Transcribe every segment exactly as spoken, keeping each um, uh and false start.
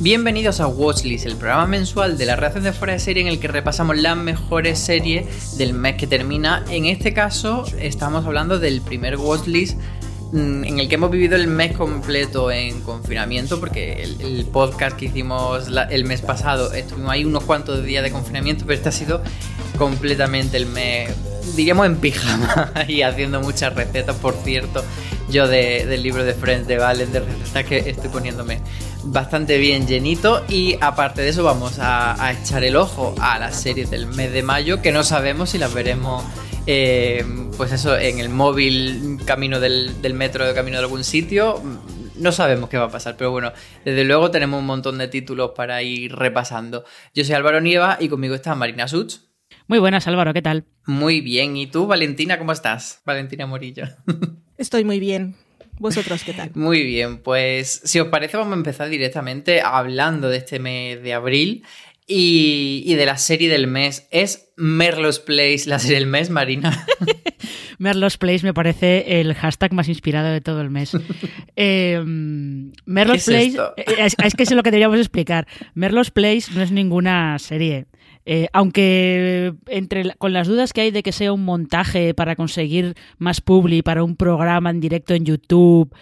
Bienvenidos a Watchlist, el programa mensual de la reacción de Fuera de Serie en el que repasamos las mejores series del mes que termina. En este caso estamos hablando del primer Watchlist en el que hemos vivido el mes completo en confinamiento, porque el, el podcast que hicimos la, el mes pasado estuvimos ahí unos cuantos días de confinamiento, pero este ha sido completamente el mes, diríamos, en pijama y haciendo muchas recetas, por cierto. Yo de, del libro de Friends, de Valen, de recetas que estoy poniéndome bastante bien llenito. Y aparte de eso vamos a, a echar el ojo a las series del mes de mayo, que no sabemos si las veremos eh, pues eso, en el móvil, camino del, del metro, de camino de algún sitio. No sabemos qué va a pasar, pero bueno, desde luego tenemos un montón de títulos para ir repasando. Yo soy Álvaro Onieva y conmigo está Marina Such. Muy buenas, Álvaro, ¿qué tal? Muy bien, ¿y tú, Valentina, cómo estás? Valentina Morillo. Estoy muy bien. ¿Vosotros qué tal? Muy bien, pues si os parece vamos a empezar directamente hablando de este mes de abril y, y de la serie del mes. ¿Es Melrose Place la serie del mes, Marina? Melrose Place me parece el hashtag más inspirado de todo el mes. eh, Melrose Place, es, es que es lo que deberíamos explicar. Melrose Place no es ninguna serie. Eh, aunque entre con las dudas que hay de que sea un montaje para conseguir más publi, para un programa en directo en YouTube,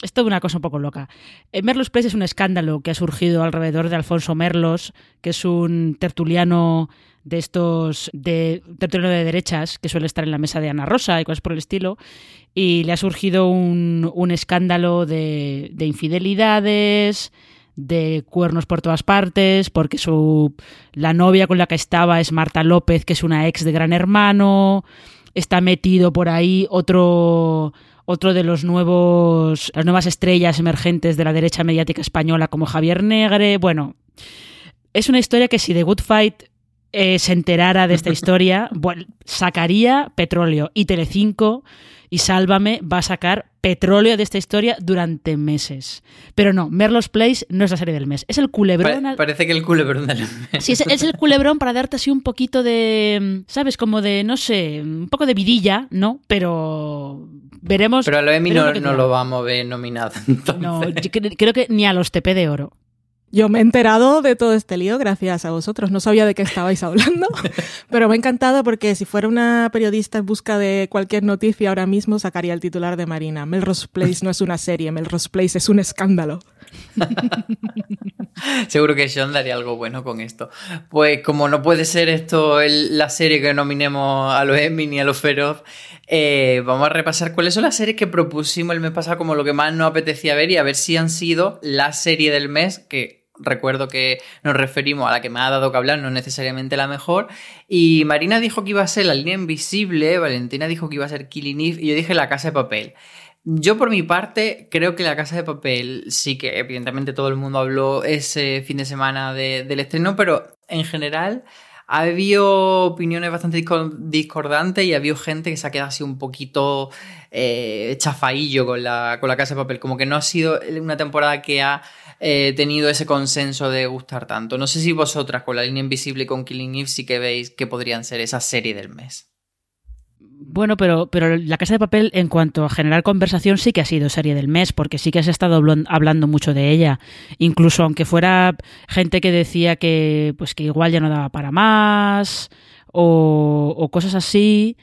es toda una cosa un poco loca. Eh, Melrose Place es un escándalo que ha surgido alrededor de Alfonso Merlos, que es un tertuliano de estos, de tertuliano de derechas, que suele estar en la mesa de Ana Rosa y cosas por el estilo, y le ha surgido un, un escándalo de, de infidelidades, de cuernos por todas partes, porque su la novia con la que estaba es Marta López, que es una ex de Gran Hermano. Está metido por ahí otro otro de los nuevos las nuevas estrellas emergentes de la derecha mediática española, como Javier Negre. Bueno, es una historia que si The Good Fight eh, se enterara de esta historia, bueno, sacaría petróleo. Y Telecinco y Sálvame va a sacar petróleo de esta historia durante meses. Pero no, Melrose Place no es la serie del mes. Es el culebrón. Pa- al... Parece que el culebrón del mes. Sí, es, es el culebrón para darte así un poquito de, ¿sabes? Como de, no sé, un poco de vidilla, ¿no? Pero veremos. Pero a lo Emmy no, no lo vamos a ver nominado. Entonces. No, cre- creo que ni a los T P de Oro. Yo me he enterado de todo este lío gracias a vosotros. No sabía de qué estabais hablando, pero me ha encantado porque si fuera una periodista en busca de cualquier noticia ahora mismo sacaría el titular de Marina. Melrose Place no es una serie, Melrose Place es un escándalo. Seguro que Sean daría algo bueno con esto. Pues como no puede ser esto el, la serie que nominemos a los Emmy ni a los Feroz, eh, vamos a repasar cuáles son las series que propusimos el mes pasado como lo que más nos apetecía ver y a ver si han sido la serie del mes, que recuerdo que nos referimos a la que más ha dado que hablar, no necesariamente la mejor. Y Marina dijo que iba a ser La Línea Invisible, Valentina dijo que iba a ser Killing Eve y yo dije La Casa de Papel. Yo, por mi parte, creo que La Casa de Papel, sí que evidentemente todo el mundo habló ese fin de semana de, del estreno, pero en general había opiniones bastante discordantes y había gente que se ha quedado así un poquito eh, chafaillo con la, con la Casa de Papel, como que no ha sido una temporada que ha eh, tenido ese consenso de gustar tanto. No sé si vosotras con La Línea Invisible y con Killing Eve sí que veis que podrían ser esa serie del mes. Bueno, pero, pero La Casa de Papel, en cuanto a generar conversación, sí que ha sido serie del mes, porque sí que has estado hablando mucho de ella. Incluso aunque fuera gente que decía que, pues, que igual ya no daba para más o, o cosas así,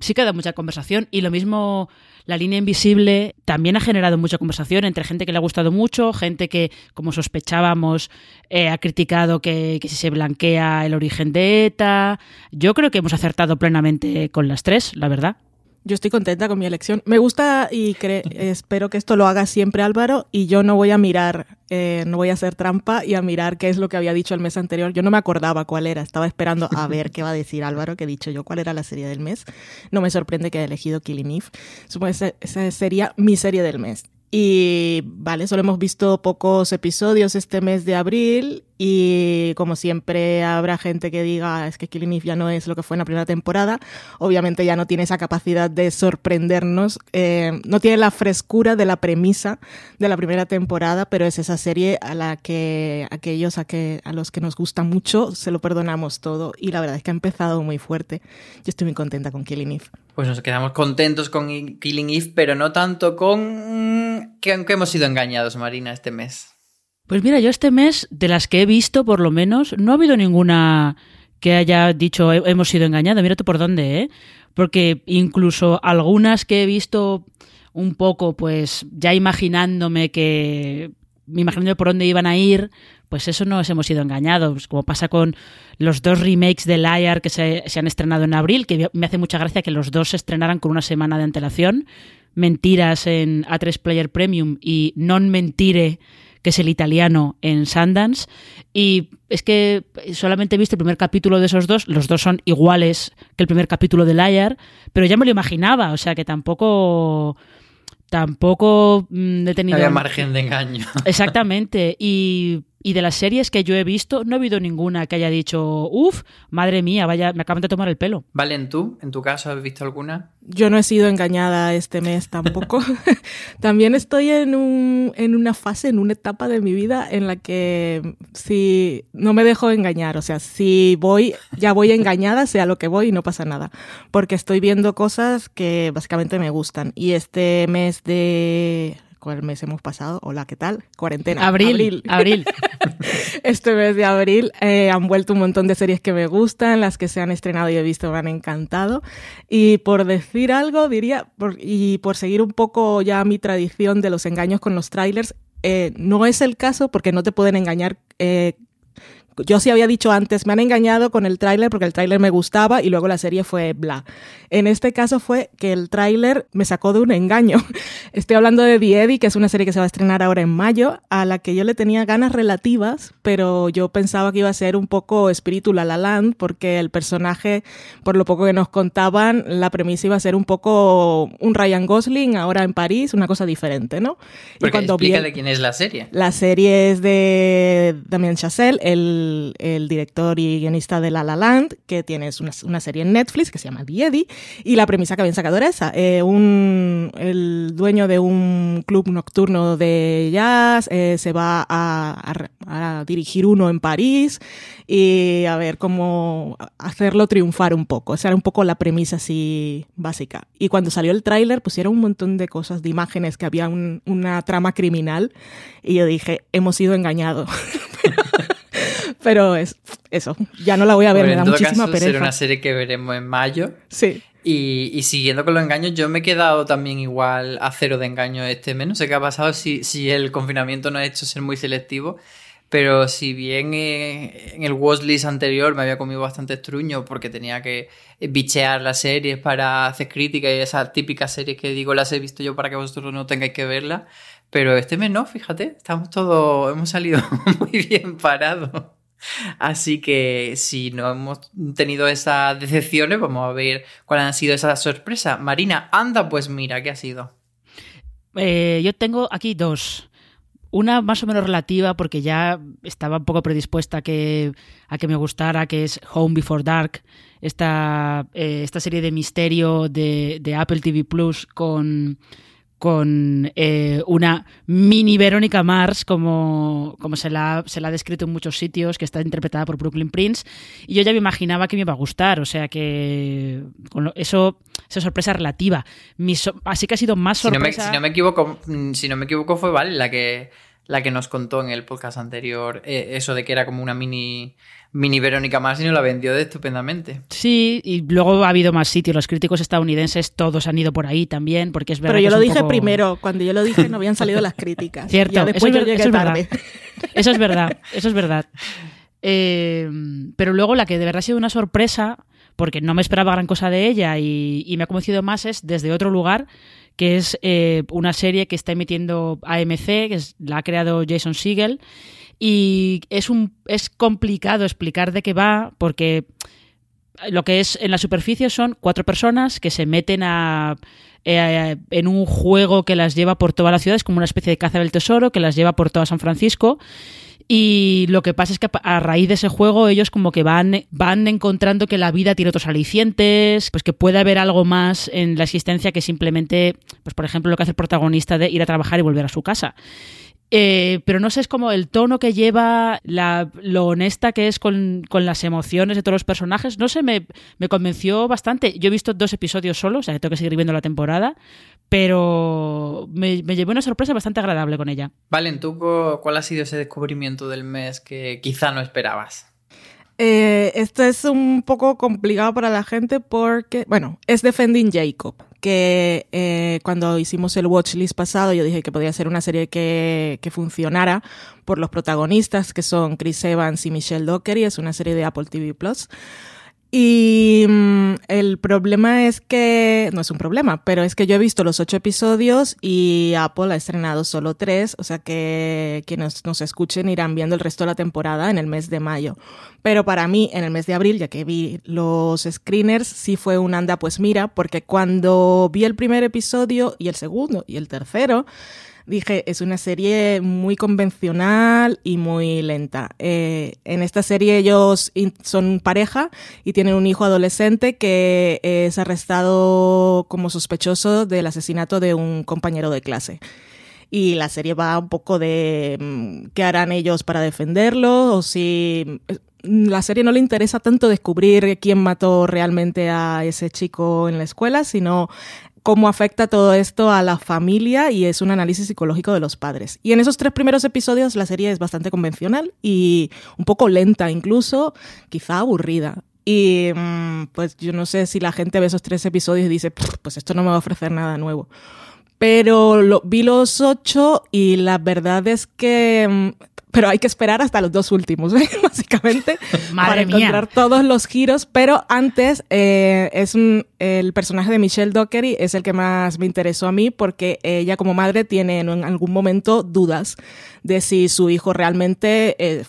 sí que ha dado mucha conversación. Y lo mismo La Línea Invisible también ha generado mucha conversación entre gente que le ha gustado mucho, gente que, como sospechábamos, eh, ha criticado que, que si se blanquea el origen de ETA. Yo creo que hemos acertado plenamente con las tres, la verdad. Yo estoy contenta con mi elección. Me gusta y cre- espero que esto lo haga siempre Álvaro, y yo no voy a mirar, eh, no voy a hacer trampa y a mirar qué es lo que había dicho el mes anterior. Yo no me acordaba cuál era, estaba esperando a ver qué va a decir Álvaro, que he dicho yo cuál era la serie del mes. No me sorprende que haya elegido Killing Eve. Supongo que esa sería mi serie del mes. Y vale, solo hemos visto pocos episodios este mes de abril y como siempre habrá gente que diga es que Killing Eve ya no es lo que fue en la primera temporada. Obviamente ya no tiene esa capacidad de sorprendernos, eh, no tiene la frescura de la premisa de la primera temporada, pero es esa serie a la que aquellos a, que, a los que nos gusta mucho se lo perdonamos todo y la verdad es que ha empezado muy fuerte. Yo estoy muy contenta con Killing Eve. Pues nos quedamos contentos con Killing Eve, pero no tanto con que hemos sido engañados, Marina, este mes. Pues mira, yo este mes, de las que he visto, por lo menos, no ha habido ninguna que haya dicho hemos sido engañados. Mírate por dónde, ¿eh? Porque incluso algunas que he visto un poco, pues ya imaginándome que... imaginándome por dónde iban a ir, pues eso no hemos sido engañados, como pasa con los dos remakes de Liar que se, se han estrenado en abril, que me hace mucha gracia que los dos se estrenaran con una semana de antelación, Mentiras en A tres Player Premium y Non Mentire, que es el italiano, en Sundance, y es que solamente he visto el primer capítulo de esos dos, los dos son iguales que el primer capítulo de Liar, pero ya me lo imaginaba, o sea que tampoco... Tampoco he tenido... Había margen de engaño. Exactamente. Y, y de las series que yo he visto, no ha habido ninguna que haya dicho, uff, madre mía, vaya, me acaban de tomar el pelo. Valen, ¿tú? ¿En tu caso has visto alguna? Yo no he sido engañada este mes tampoco. También estoy en, un, en una fase, en una etapa de mi vida en la que si no me dejo engañar. O sea, si voy, ya voy engañada, sea lo que voy y no pasa nada. Porque estoy viendo cosas que básicamente me gustan. Y este mes de... ¿Cuál mes hemos pasado? Hola, ¿qué tal? Cuarentena. Abril. Abril. abril. Este mes de abril eh, han vuelto un montón de series que me gustan, las que se han estrenado y he visto me han encantado. Y por decir algo, diría, por, y por seguir un poco ya mi tradición de los engaños con los trailers, eh, no es el caso porque no te pueden engañar. Eh, Yo sí había dicho antes, me han engañado con el tráiler porque el tráiler me gustaba y luego la serie fue bla. En este caso fue que el tráiler me sacó de un engaño. Estoy hablando de The Eddy, que es una serie que se va a estrenar ahora en mayo, a la que yo le tenía ganas relativas, pero yo pensaba que iba a ser un poco espíritu La La Land porque el personaje, por lo poco que nos contaban, la premisa iba a ser un poco un Ryan Gosling ahora en París, una cosa diferente, ¿no? Porque explícale quién es la serie. La serie es de Damien Chazelle, el el director y guionista de La La Land, que tiene una, una serie en Netflix que se llama The Eddy, y la premisa que habían sacado era esa. Eh, un, el dueño de un club nocturno de jazz eh, se va a, a, a dirigir uno en París y a ver cómo hacerlo triunfar un poco. Esa era un poco la premisa así básica. Y cuando salió el tráiler pusieron un montón de cosas, de imágenes, que había un, una trama criminal y yo dije, hemos sido engañados. Pero es eso, ya no la voy a ver, bueno, me da muchísima pereza. En todo caso, será una serie que veremos en mayo. Sí. Y, y siguiendo con los engaños, yo me he quedado también igual a cero de engaños este mes. No sé qué ha pasado, si, si el confinamiento nos ha hecho ser muy selectivos. Pero si bien eh, en el watchlist anterior me había comido bastante estruño porque tenía que bichear las series para hacer críticas y esas típicas series que digo las he visto yo para que vosotros no tengáis que verlas. Pero este mes no, fíjate, estamos todos, hemos salido muy bien parados. Así que si no hemos tenido esas decepciones, vamos a ver cuáles han sido esas sorpresas. Marina, anda pues mira, ¿qué ha sido? Eh, yo tengo aquí dos. Una más o menos relativa, porque ya estaba un poco predispuesta a que, a que me gustara, que es Home Before Dark, esta, eh, esta serie de misterio de, de Apple T V Plus con... con eh, una mini Verónica Mars, como, como se, la, se la ha descrito en muchos sitios, que está interpretada por Brooklyn Prince, y yo ya me imaginaba que me iba a gustar, o sea que con lo, eso es sorpresa relativa. Mi so- así que ha sido más sorpresa... Si no me, si no me equivoco, si no me equivoco fue Vale la que, la que nos contó en el podcast anterior eh, eso de que era como una mini... Mini Verónica Mars y nos la vendió de estupendamente. Sí, y luego ha habido más sitios. Los críticos estadounidenses todos han ido por ahí también, porque es verdad. Pero yo que lo dije poco... primero. Cuando yo lo dije no habían salido las críticas. Cierto. Ya después eso yo ver, llegué eso tarde. Es eso es verdad. Eso es verdad. Eh, pero luego la que de verdad ha sido una sorpresa, porque no me esperaba gran cosa de ella y, y me ha convencido más, es Desde Otro Lugar, que es eh, una serie que está emitiendo A M C, que es, la ha creado Jason Segel. Y es un es complicado explicar de qué va, porque lo que es en la superficie son cuatro personas que se meten a, eh, en un juego que las lleva por toda la ciudad. Es como una especie de caza del tesoro que las lleva por toda San Francisco. Y lo que pasa es que a raíz de ese juego ellos como que van, van encontrando que la vida tiene otros alicientes, pues que puede haber algo más en la existencia que simplemente, pues por ejemplo, lo que hace el protagonista de ir a trabajar y volver a su casa. Eh, pero no sé, es como el tono que lleva, la, lo honesta que es con, con las emociones de todos los personajes. No sé, me, me convenció bastante. Yo he visto dos episodios solo, o sea que tengo que seguir viendo la temporada, pero me, me llevé una sorpresa bastante agradable con ella. Valen, ¿tú cuál ha sido ese descubrimiento del mes que quizá no esperabas? Eh, esto es un poco complicado para la gente porque, bueno, es Defending Jacob, que eh, cuando hicimos el watchlist pasado yo dije que podía ser una serie que, que funcionara por los protagonistas, que son Chris Evans y Michelle Dockery. Es una serie de Apple T V Plus. Y mmm, el problema es que, no es un problema, pero es que yo he visto los ocho episodios y Apple ha estrenado solo tres, o sea que quienes nos escuchen irán viendo el resto de la temporada en el mes de mayo. Pero para mí, en el mes de abril, ya que vi los screeners, sí fue un anda pues mira, porque cuando vi el primer episodio y el segundo y el tercero, dije, es una serie muy convencional y muy lenta. Eh, en esta serie ellos son pareja y tienen un hijo adolescente que es arrestado como sospechoso del asesinato de un compañero de clase. Y la serie va un poco de qué harán ellos para defenderlo, o si... La serie no le interesa tanto descubrir quién mató realmente a ese chico en la escuela, sino... cómo afecta todo esto a la familia, y es un análisis psicológico de los padres. Y en esos tres primeros episodios la serie es bastante convencional y un poco lenta, incluso quizá aburrida. Y pues yo no sé si la gente ve esos tres episodios y dice, pues esto no me va a ofrecer nada nuevo. Pero lo, vi los ocho y la verdad es que... Pero hay que esperar hasta los dos últimos, ¿eh? Básicamente, Madre para encontrar mía. Todos los giros. Pero antes, eh, es un, el personaje de Michelle Dockery es el que más me interesó a mí, porque ella como madre tiene en algún momento dudas de si su hijo realmente eh,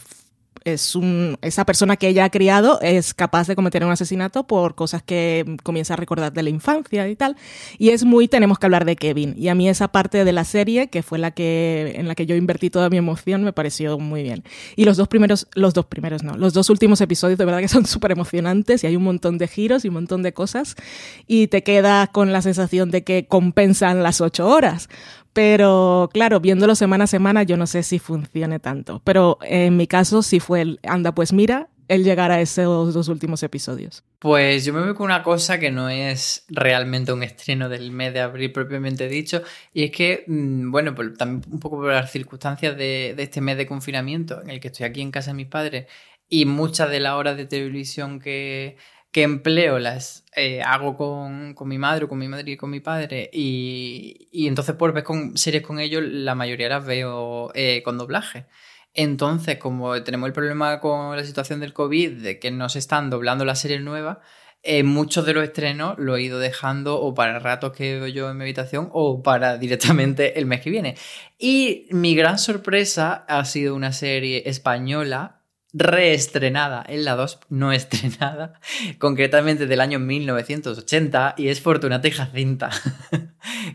es un, esa persona que ella ha criado es capaz de cometer un asesinato por cosas que comienza a recordar de la infancia y tal. Y es muy, tenemos que hablar de Kevin. Y a mí esa parte de la serie, que fue la que en la que yo invertí toda mi emoción, me pareció muy bien. Y los dos primeros, los dos primeros no, los dos últimos episodios de verdad que son súper emocionantes y hay un montón de giros y un montón de cosas y te quedas con la sensación de que compensan las ocho horas. Pero claro, viéndolo semana a semana yo no sé si funcione tanto. Pero en mi caso sí fue el anda pues mira el llegar a esos dos últimos episodios. Pues yo me voy con una cosa que no es realmente un estreno del mes de abril propiamente dicho, y es que, bueno, pues también un poco por las circunstancias de, de este mes de confinamiento en el que estoy aquí en casa de mis padres y muchas de las horas de televisión que... que empleo las eh, hago con, con mi madre, con mi madre y con mi padre, y, y entonces por ver con series con ellos, la mayoría las veo eh, con doblaje. Entonces, como tenemos el problema con la situación del COVID, de que no se están doblando las series nuevas, eh, muchos de los estrenos los he ido dejando o para ratos que veo yo en mi habitación o para directamente el mes que viene. Y mi gran sorpresa ha sido una serie española reestrenada en la dos, no estrenada, concretamente del año mil novecientos ochenta, y es Fortunata y Jacinta,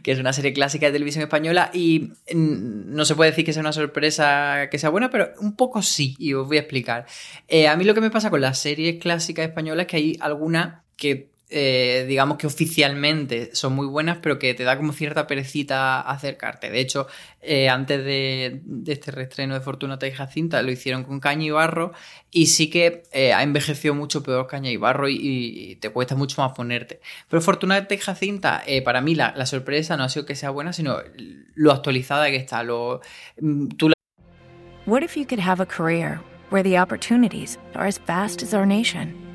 que es una serie clásica de televisión española y no se puede decir que sea una sorpresa que sea buena, pero un poco sí, y os voy a explicar. Eh, a mí lo que me pasa con las series clásicas españolas es que hay algunas que eh, digamos que oficialmente son muy buenas, pero que te da como cierta perecita acercarte. De hecho, eh, antes de, de este reestreno de Fortunata y Jacinta lo hicieron con Caña y Barro, y sí que eh, ha envejecido mucho peor Caña y Barro y, y te cuesta mucho más ponerte. Pero Fortunata y Jacinta, eh, para mí la, la sorpresa no ha sido que sea buena, sino lo actualizada que está. Lo, tú la... What if you could have a career where the opportunities are as vast as our nation?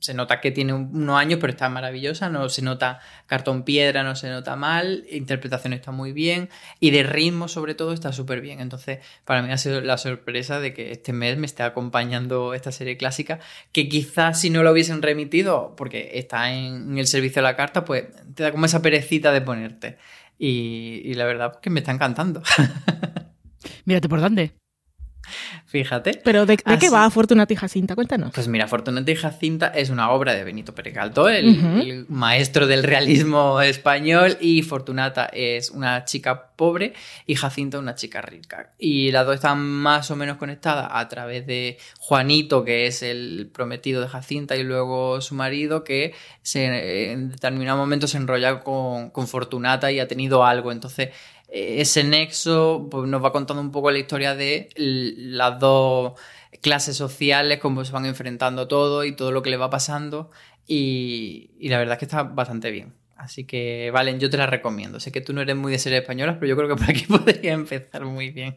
Se nota que tiene unos años, pero está maravillosa. No se nota cartón piedra, no se nota mal. Interpretación está muy bien. Y de ritmo, sobre todo, está súper bien. Entonces, para mí ha sido la sorpresa de que este mes me esté acompañando esta serie clásica, que quizás si no la hubiesen remitido, porque está en el servicio a la carta, pues te da como esa perecita de ponerte. Y, y la verdad, pues que me está encantando. Mírate por dónde. Fíjate. ¿Pero de, de qué va Fortunata y Jacinta? Cuéntanos. Pues mira, Fortunata y Jacinta es una obra de Benito Pérez Galdós, el, uh-huh. el maestro del realismo español, y Fortunata es una chica pobre y Jacinta una chica rica. Y las dos están más o menos conectadas a través de Juanito, que es el prometido de Jacinta, y luego su marido, que se, en determinado momento se enrolla con, con Fortunata y ha tenido algo. Entonces... Ese nexo pues, nos va contando un poco la historia de las dos clases sociales, cómo se van enfrentando todo y todo lo que le va pasando. Y, y la verdad es que está bastante bien. Así que, Valen, yo te la recomiendo. Sé que tú no eres muy de series españolas, pero yo creo que por aquí podría empezar muy bien.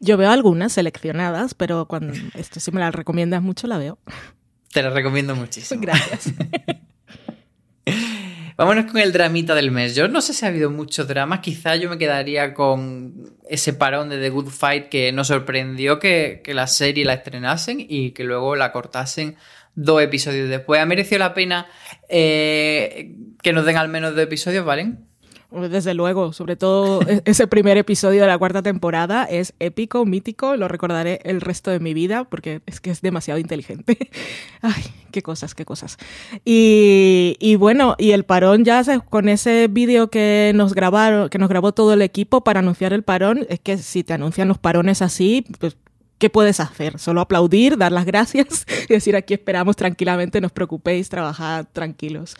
Yo veo algunas seleccionadas, pero cuando esto si me las recomiendas mucho, la veo. Te la recomiendo muchísimo. Gracias. Vámonos con el dramita del mes. Yo no sé si ha habido muchos dramas. Quizá yo me quedaría con ese parón de The Good Fight, que nos sorprendió que, que la serie la estrenasen y que luego la cortasen dos episodios después. ¿Ha merecido la pena eh, que nos den al menos dos episodios, Valen? Desde luego, sobre todo ese primer episodio de la cuarta temporada es épico, mítico, lo recordaré el resto de mi vida porque es que es demasiado inteligente. Ay, qué cosas, qué cosas. Y, y bueno, y el parón ya se, con ese vídeo que nos grabaron, que nos grabó todo el equipo para anunciar el parón, es que si te anuncian los parones así, pues ¿qué puedes hacer? Solo aplaudir, dar las gracias y decir aquí esperamos tranquilamente, no os preocupéis, trabajad tranquilos.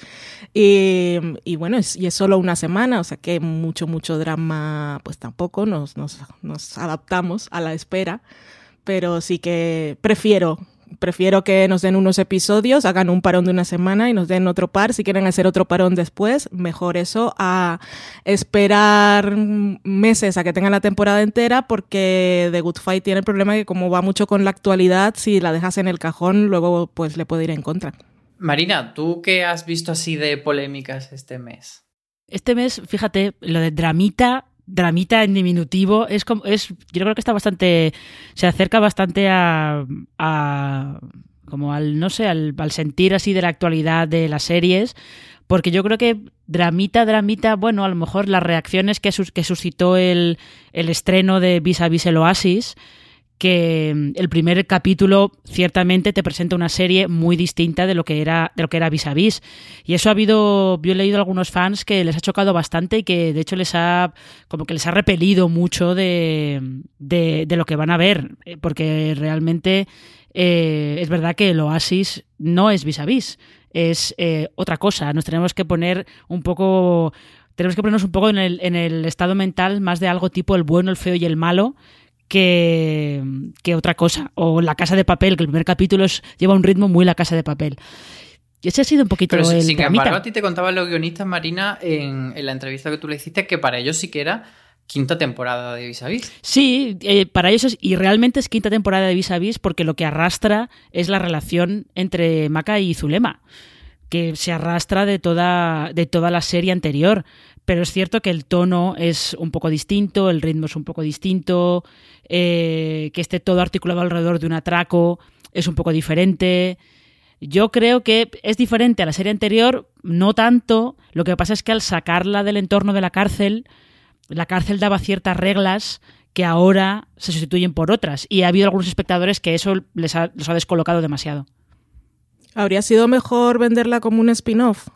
Y, y bueno, es, y es solo una semana, o sea que mucho, mucho drama pues tampoco, nos, nos, nos adaptamos a la espera, pero sí que prefiero... Prefiero que nos den unos episodios, hagan un parón de una semana y nos den otro par. Si quieren hacer otro parón después, mejor eso a esperar meses a que tengan la temporada entera, porque The Good Fight tiene el problema que como va mucho con la actualidad, si la dejas en el cajón, luego pues le puede ir en contra. Marina, ¿tú qué has visto así de polémicas este mes? Este mes, fíjate, lo de dramita... Dramita en diminutivo, es como es yo creo que está bastante, se acerca bastante a, a como al no sé, al, al sentir así de la actualidad de las series, porque yo creo que dramita, dramita, bueno, a lo mejor las reacciones que, sus, que suscitó el, el estreno de Vis a Vis, El Oasis, que el primer capítulo ciertamente te presenta una serie muy distinta de lo que era de lo que era Vis a Vis, y eso ha habido, yo he leído a algunos fans que les ha chocado bastante y que de hecho les ha como que les ha repelido mucho de de, de lo que van a ver, porque realmente eh, es verdad que el Oasis no es Vis a Vis, es eh, otra cosa. Nos tenemos que poner un poco tenemos que ponernos un poco en el en el estado mental más de algo tipo el bueno, el feo y el malo Que, que otra cosa. O La Casa de Papel, que el primer capítulo es, lleva un ritmo muy La Casa de Papel. Y ese ha sido un poquito pero el sin tramita. Embargo, a ti te contaban los guionistas, Marina, en, en la entrevista que tú le hiciste, que para ellos sí que era quinta temporada de Vis a Vis. Sí, eh, para ellos es, y realmente es quinta temporada de Vis a Vis, porque lo que arrastra es la relación entre Maca y Zulema, que se arrastra de toda, de toda la serie anterior. Pero es cierto que el tono es un poco distinto, el ritmo es un poco distinto, eh, que esté todo articulado alrededor de un atraco es un poco diferente. Yo creo que es diferente a la serie anterior, no tanto. Lo que pasa es que al sacarla del entorno de la cárcel, la cárcel daba ciertas reglas que ahora se sustituyen por otras. Y ha habido algunos espectadores que eso les ha, los ha descolocado demasiado. ¿Habría sido mejor venderla como un spin-off?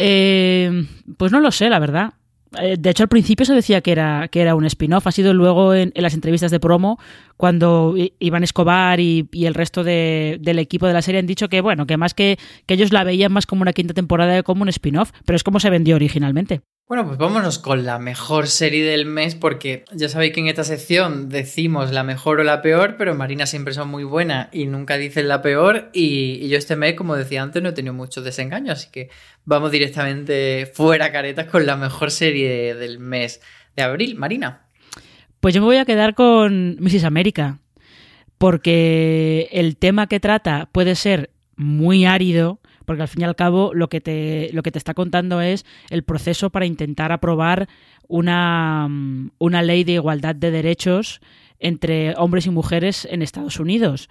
Eh, pues no lo sé, la verdad. Eh, de hecho, al principio se decía que era, que era un spin-off. Ha sido luego en, en las entrevistas de promo, cuando I- Iván Escobar y, y el resto de, del equipo de la serie han dicho que, bueno, que más que, que ellos la veían más como una quinta temporada que como un spin-off, pero es como se vendió originalmente. Bueno, pues vámonos con la mejor serie del mes, porque ya sabéis que en esta sección decimos la mejor o la peor, pero Marina siempre son muy buenas y nunca dicen la peor, y, y yo este mes, como decía antes, no he tenido muchos desengaños, así que vamos directamente fuera caretas con la mejor serie del mes de abril. Marina. Pues yo me voy a quedar con missus América, porque el tema que trata puede ser muy árido, porque al fin y al cabo lo que te lo que te está contando es el proceso para intentar aprobar una, una ley de igualdad de derechos entre hombres y mujeres en Estados Unidos.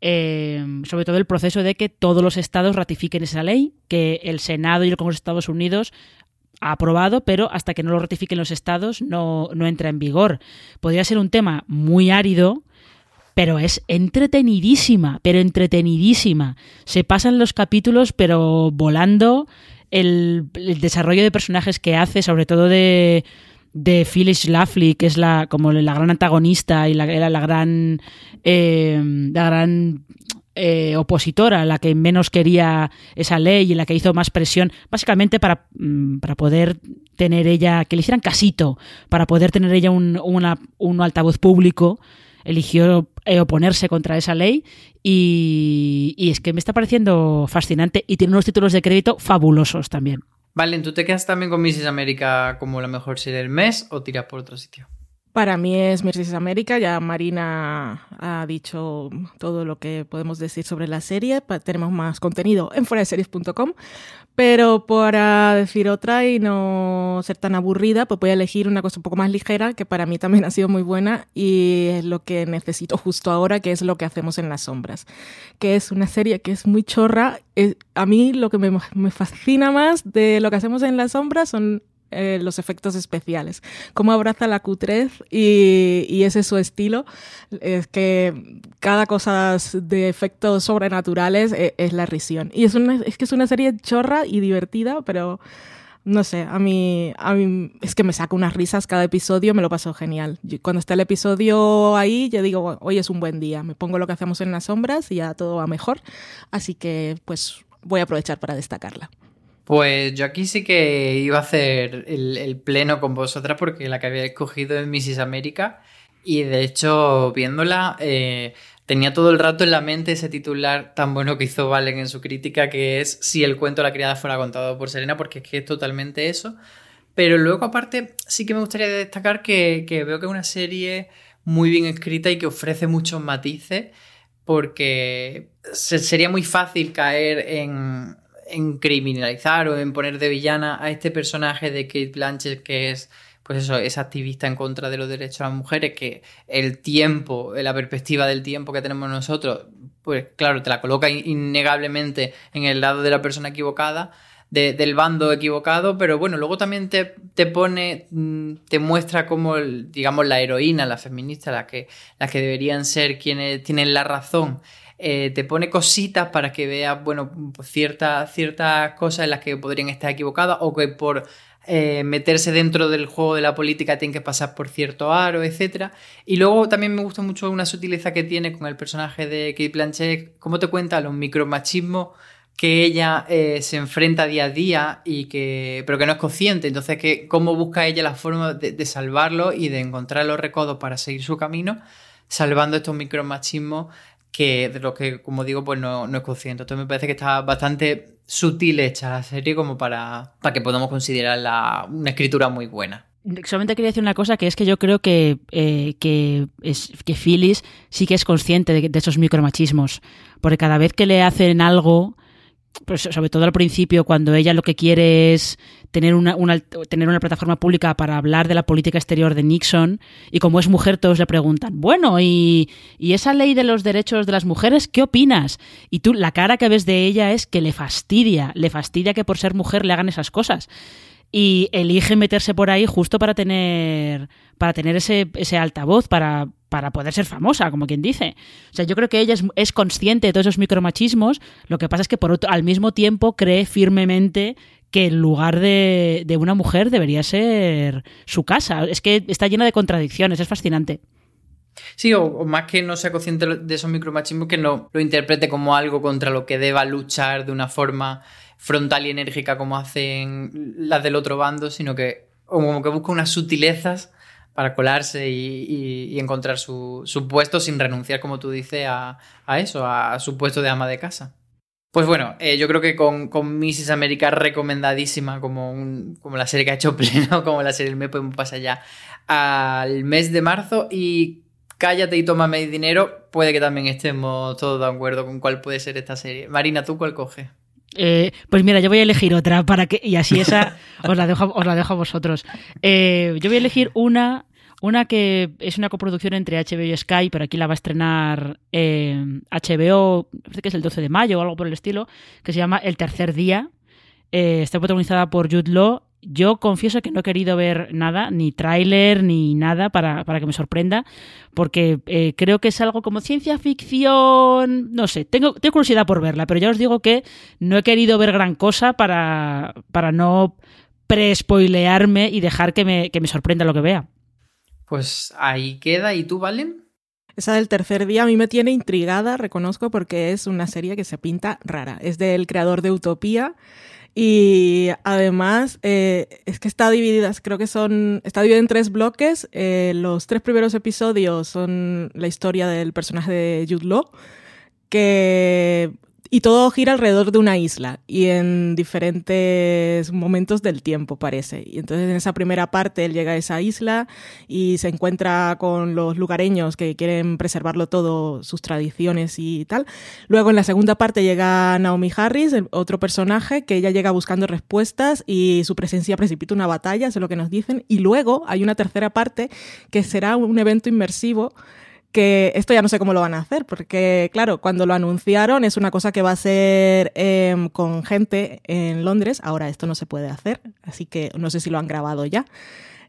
Eh, sobre todo el proceso de que todos los estados ratifiquen esa ley, que el Senado y el Congreso de Estados Unidos ha aprobado, pero hasta que no lo ratifiquen los estados no, no entra en vigor. Podría ser un tema muy árido, pero es entretenidísima, pero entretenidísima. Se pasan los capítulos, pero volando. El, el desarrollo de personajes que hace, sobre todo de, de Phyllis Schlafly, que es la como la gran antagonista y la, la, la gran, eh, la gran eh, opositora, la que menos quería esa ley y la que hizo más presión, básicamente para, para poder tener ella, que le hicieran casito, para poder tener ella un, una, un altavoz público. Eligió oponerse contra esa ley y, y es que me está pareciendo fascinante y tiene unos títulos de crédito fabulosos también. Valen, ¿tú te quedas también con missus América como la mejor serie del mes o tiras por otro sitio? Para mí es missus América, ya Marina ha dicho todo lo que podemos decir sobre la serie, tenemos más contenido en fuera de series punto com, pero para decir otra y no ser tan aburrida, pues voy a elegir una cosa un poco más ligera, que para mí también ha sido muy buena y es lo que necesito justo ahora, que es Lo que hacemos en las sombras, que es una serie que es muy chorra. A mí lo que me, me fascina más de Lo que hacemos en las sombras son Eh, los efectos especiales, cómo abraza la cutrez y, y ese es su estilo, es que cada cosa de efectos sobrenaturales es, es la risión, y es, una, es que es una serie chorra y divertida, pero no sé, a mí, a mí es que me saca unas risas cada episodio, me lo paso genial. Yo, cuando está el episodio ahí, yo digo, hoy es un buen día, me pongo Lo que hacemos en las sombras y ya todo va mejor, así que pues voy a aprovechar para destacarla. Pues yo aquí sí que iba a hacer el, el pleno con vosotras porque la que había escogido es missus América y de hecho viéndola eh, tenía todo el rato en la mente ese titular tan bueno que hizo Valen en su crítica, que es Si el cuento de la criada fuera contado por Serena, porque es que es totalmente eso. Pero luego aparte sí que me gustaría destacar que, que veo que es una serie muy bien escrita y que ofrece muchos matices, porque se, sería muy fácil caer en... en criminalizar o en poner de villana a este personaje de Cate Blanchett, que es, pues eso, es activista en contra de los derechos de las mujeres, que el tiempo, la perspectiva del tiempo que tenemos nosotros, pues claro, te la coloca innegablemente en el lado de la persona equivocada, de, del bando equivocado, pero bueno, luego también te, te pone, te muestra como, digamos, la heroína, la feminista, las que, las que deberían ser quienes tienen la razón. Eh, te pone cositas para que veas, bueno, ciertas, ciertas cosas en las que podrían estar equivocadas o que por eh, meterse dentro del juego de la política tienen que pasar por cierto aro, etcétera. Y luego también me gusta mucho una sutileza que tiene con el personaje de Cate Blanchett, cómo te cuenta los micromachismos que ella eh, se enfrenta día a día, y que, pero que no es consciente. Entonces, que cómo busca ella la forma de, de salvarlo y de encontrar los recodos para seguir su camino, salvando estos micromachismos que de los que, como digo, pues no, no es consciente. Entonces me parece que está bastante sutil hecha la serie como para, para que podamos considerarla una escritura muy buena. Solamente quería decir una cosa, que es que yo creo que, eh, que, es, que Phyllis sí que es consciente de, de esos micromachismos, porque cada vez que le hacen algo, pues sobre todo al principio, cuando ella lo que quiere es tener una, una, tener una plataforma pública para hablar de la política exterior de Nixon, y como es mujer todos le preguntan, bueno, y, y esa ley de los derechos de las mujeres, ¿qué opinas? Y tú, la cara que ves de ella es que le fastidia, le fastidia que por ser mujer le hagan esas cosas, y elige meterse por ahí justo para tener, para tener ese, ese altavoz, para, para poder ser famosa, como quien dice. O sea, yo creo que ella es, es consciente de todos esos micromachismos. Lo que pasa es que por otro, al mismo tiempo cree firmemente que el lugar de, de una mujer debería ser su casa. Es que está llena de contradicciones, es fascinante. Sí, o, o más que no sea consciente de esos micromachismos, que no lo interprete como algo contra lo que deba luchar de una forma frontal y enérgica como hacen las del otro bando, sino que como que busca unas sutilezas para colarse y, y, y encontrar su, su puesto sin renunciar, como tú dices, a, a eso, a, a su puesto de ama de casa. Pues bueno, eh, yo creo que con, con missus América recomendadísima, como, un, como la serie que ha hecho pleno, como la serie del mes, podemos pasar ya al mes de marzo. Y Cállate y tómame dinero, puede que también estemos todos de acuerdo con cuál puede ser esta serie. Marina, ¿tú cuál coges? Eh, pues mira, yo voy a elegir otra para que, y así esa os la dejo, os la dejo a vosotros. Eh, yo voy a elegir una, una que es una coproducción entre H B O y Sky, pero aquí la va a estrenar eh, H B O, parece que es el doce de mayo o algo por el estilo, que se llama El tercer día. Eh, está protagonizada por Jude Law. Yo confieso que no he querido ver nada, ni tráiler, ni nada, para, para que me sorprenda, porque eh, creo que es algo como ciencia ficción, no sé, tengo, tengo curiosidad por verla, pero ya os digo que no he querido ver gran cosa para, para no pre-spoilearme y dejar que me, que me sorprenda lo que vea. Pues ahí queda. ¿Y tú, Valen? Esa del tercer día a mí me tiene intrigada, reconozco, porque es una serie que se pinta rara. Es del creador de Utopía. Y además eh, es que está dividida, creo que son, está dividida en tres bloques. Eh, los tres primeros episodios son la historia del personaje de Jude Law, que, y todo gira alrededor de una isla y en diferentes momentos del tiempo, parece. Y entonces en esa primera parte él llega a esa isla y se encuentra con los lugareños que quieren preservarlo todo, sus tradiciones y tal. Luego en la segunda parte llega Naomi Harris, otro personaje, que ella llega buscando respuestas y su presencia precipita una batalla, eso es lo que nos dicen. Y luego hay una tercera parte que será un evento inmersivo, que esto ya no sé cómo lo van a hacer, porque claro, cuando lo anunciaron es una cosa que va a ser eh, con gente en Londres, ahora esto no se puede hacer, así que no sé si lo han grabado ya,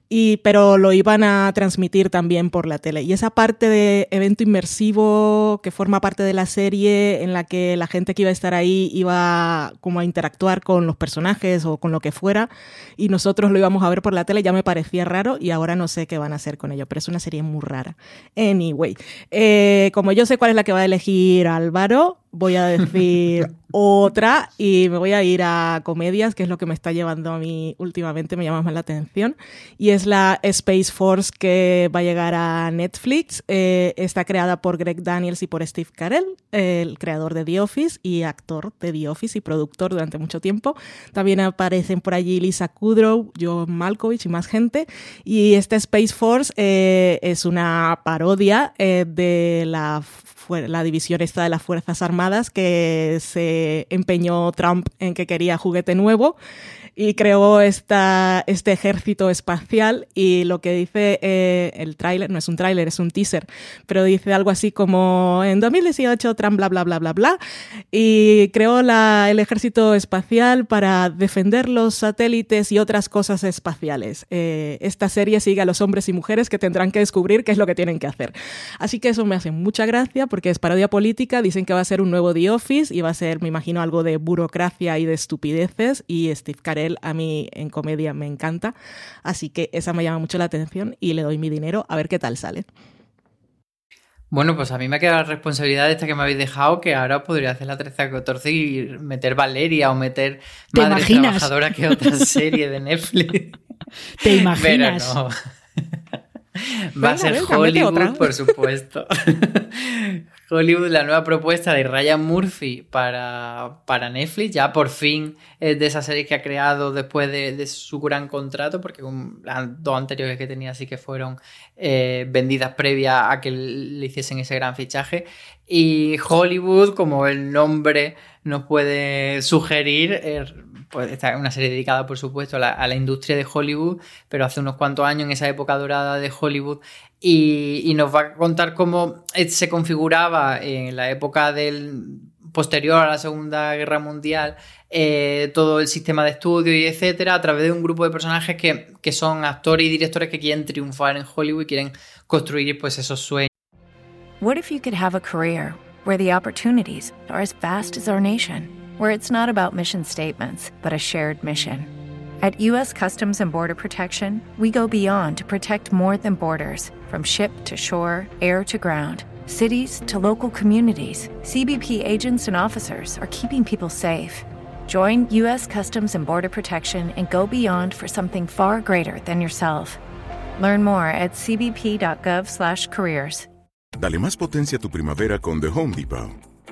y, pero lo iban a transmitir también por la tele. Y esa parte de evento inmersivo que forma parte de la serie, en la que la gente que iba a estar ahí iba como a interactuar con los personajes o con lo que fuera, y nosotros lo íbamos a ver por la tele, ya me parecía raro y ahora no sé qué van a hacer con ello, pero es una serie muy rara. Anyway, eh, como yo sé cuál es la que va a elegir Álvaro, voy a decir otra y me voy a ir a comedias, que es lo que me está llevando a mí últimamente, me llama más la atención, y es la Space Force, que va a llegar a Netflix. Eh, está creada por Greg Daniels y por Steve Carell, el creador de The Office y actor de The Office y productor durante mucho tiempo. También aparecen por allí Lisa Kudrow, John Malkovich y más gente. Y esta Space Force eh, es una parodia eh, de la la división esta de las Fuerzas Armadas, que se empeñó Trump en que quería juguete nuevo y creó esta, este ejército espacial. Y lo que dice eh, el tráiler, no es un tráiler, es un teaser, pero dice algo así como en dos mil dieciocho Trump bla bla bla bla bla y creó la, el ejército espacial para defender los satélites y otras cosas espaciales. Eh, esta serie sigue a los hombres y mujeres que tendrán que descubrir qué es lo que tienen que hacer. Así que eso me hace mucha gracia porque es parodia política, dicen que va a ser un nuevo The Office y va a ser, me imagino, algo de burocracia y de estupideces, y Steve Carell a mí en comedia me encanta, así que esa me llama mucho la atención y le doy mi dinero a ver qué tal sale. Bueno, pues a mí me queda la responsabilidad esta que me habéis dejado, que ahora podría hacer la trece a catorce y meter Valeria o meter Madre Trabajadora, que otra serie de Netflix. ¿Te imaginas? Pero no. Va a ser Hollywood, por supuesto. Hollywood, la nueva propuesta de Ryan Murphy para, para Netflix. Ya por fin es de esas series que ha creado después de, de su gran contrato, porque un, las dos anteriores que tenía sí que fueron eh, vendidas previa a que le hiciesen ese gran fichaje. Y Hollywood, como el nombre nos puede sugerir, eh, pues esta es una serie dedicada, por supuesto, a la, a la industria de Hollywood, pero hace unos cuantos años, en esa época dorada de Hollywood, y, y nos va a contar cómo se configuraba en la época del, posterior a la Segunda Guerra Mundial, eh, todo el sistema de estudio y etcétera, a través de un grupo de personajes que, que son actores y directores que quieren triunfar en Hollywood y quieren construir, pues, esos sueños. What if you could have a career where the opportunities are as vast as our nation? Where it's not about mission statements, but a shared mission. At U S Customs and Border Protection, we go beyond to protect more than borders. From ship to shore, air to ground, cities to local communities, C B P agents and officers are keeping people safe. Join U S Customs and Border Protection and go beyond for something far greater than yourself. Learn more at c b p dot gov slash careers. Dale más potencia a tu primavera con The Home Depot.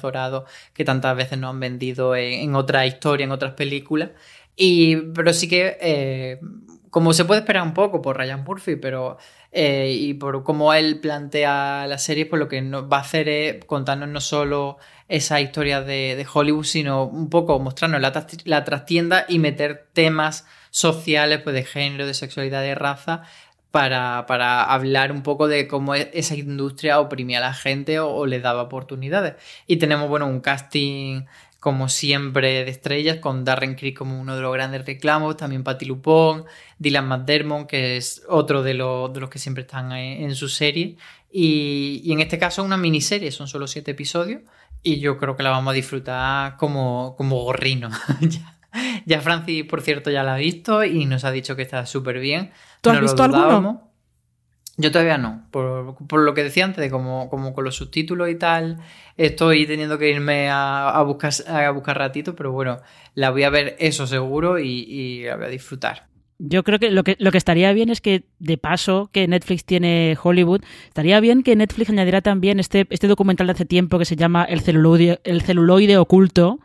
Dorado que tantas veces nos han vendido en, en otra historia, en otras películas. Y, pero sí que, eh, como se puede esperar un poco por Ryan Murphy, pero eh, y por cómo él plantea la serie, pues lo que nos va a hacer es contarnos no solo esas historias de, de Hollywood, sino un poco mostrarnos la, la trastienda y meter temas sociales, pues de género, de sexualidad, de raza. Para, para hablar un poco de cómo esa industria oprimía a la gente o, o les daba oportunidades. Y tenemos, bueno, un casting, como siempre, de estrellas, con Darren Criss como uno de los grandes reclamos, también Patty LuPone, Dylan McDermott, que es otro de los, de los que siempre están en, en su serie. Y, y en este caso es una miniserie, son solo siete episodios, y yo creo que la vamos a disfrutar como, como gorrino. Ya Francis, por cierto, ya la ha visto y nos ha dicho que está súper bien. ¿Tú has visto alguno? Yo todavía no. Por, por lo que decía antes, de como, como con los subtítulos y tal, estoy teniendo que irme a, a buscar a buscar ratitos, pero bueno, la voy a ver eso seguro y, y la voy a disfrutar. Yo creo que lo, que lo que estaría bien es que, de paso, que Netflix tiene Hollywood, estaría bien que Netflix añadiera también este, este documental de hace tiempo que se llama El celuloide, el celuloide oculto,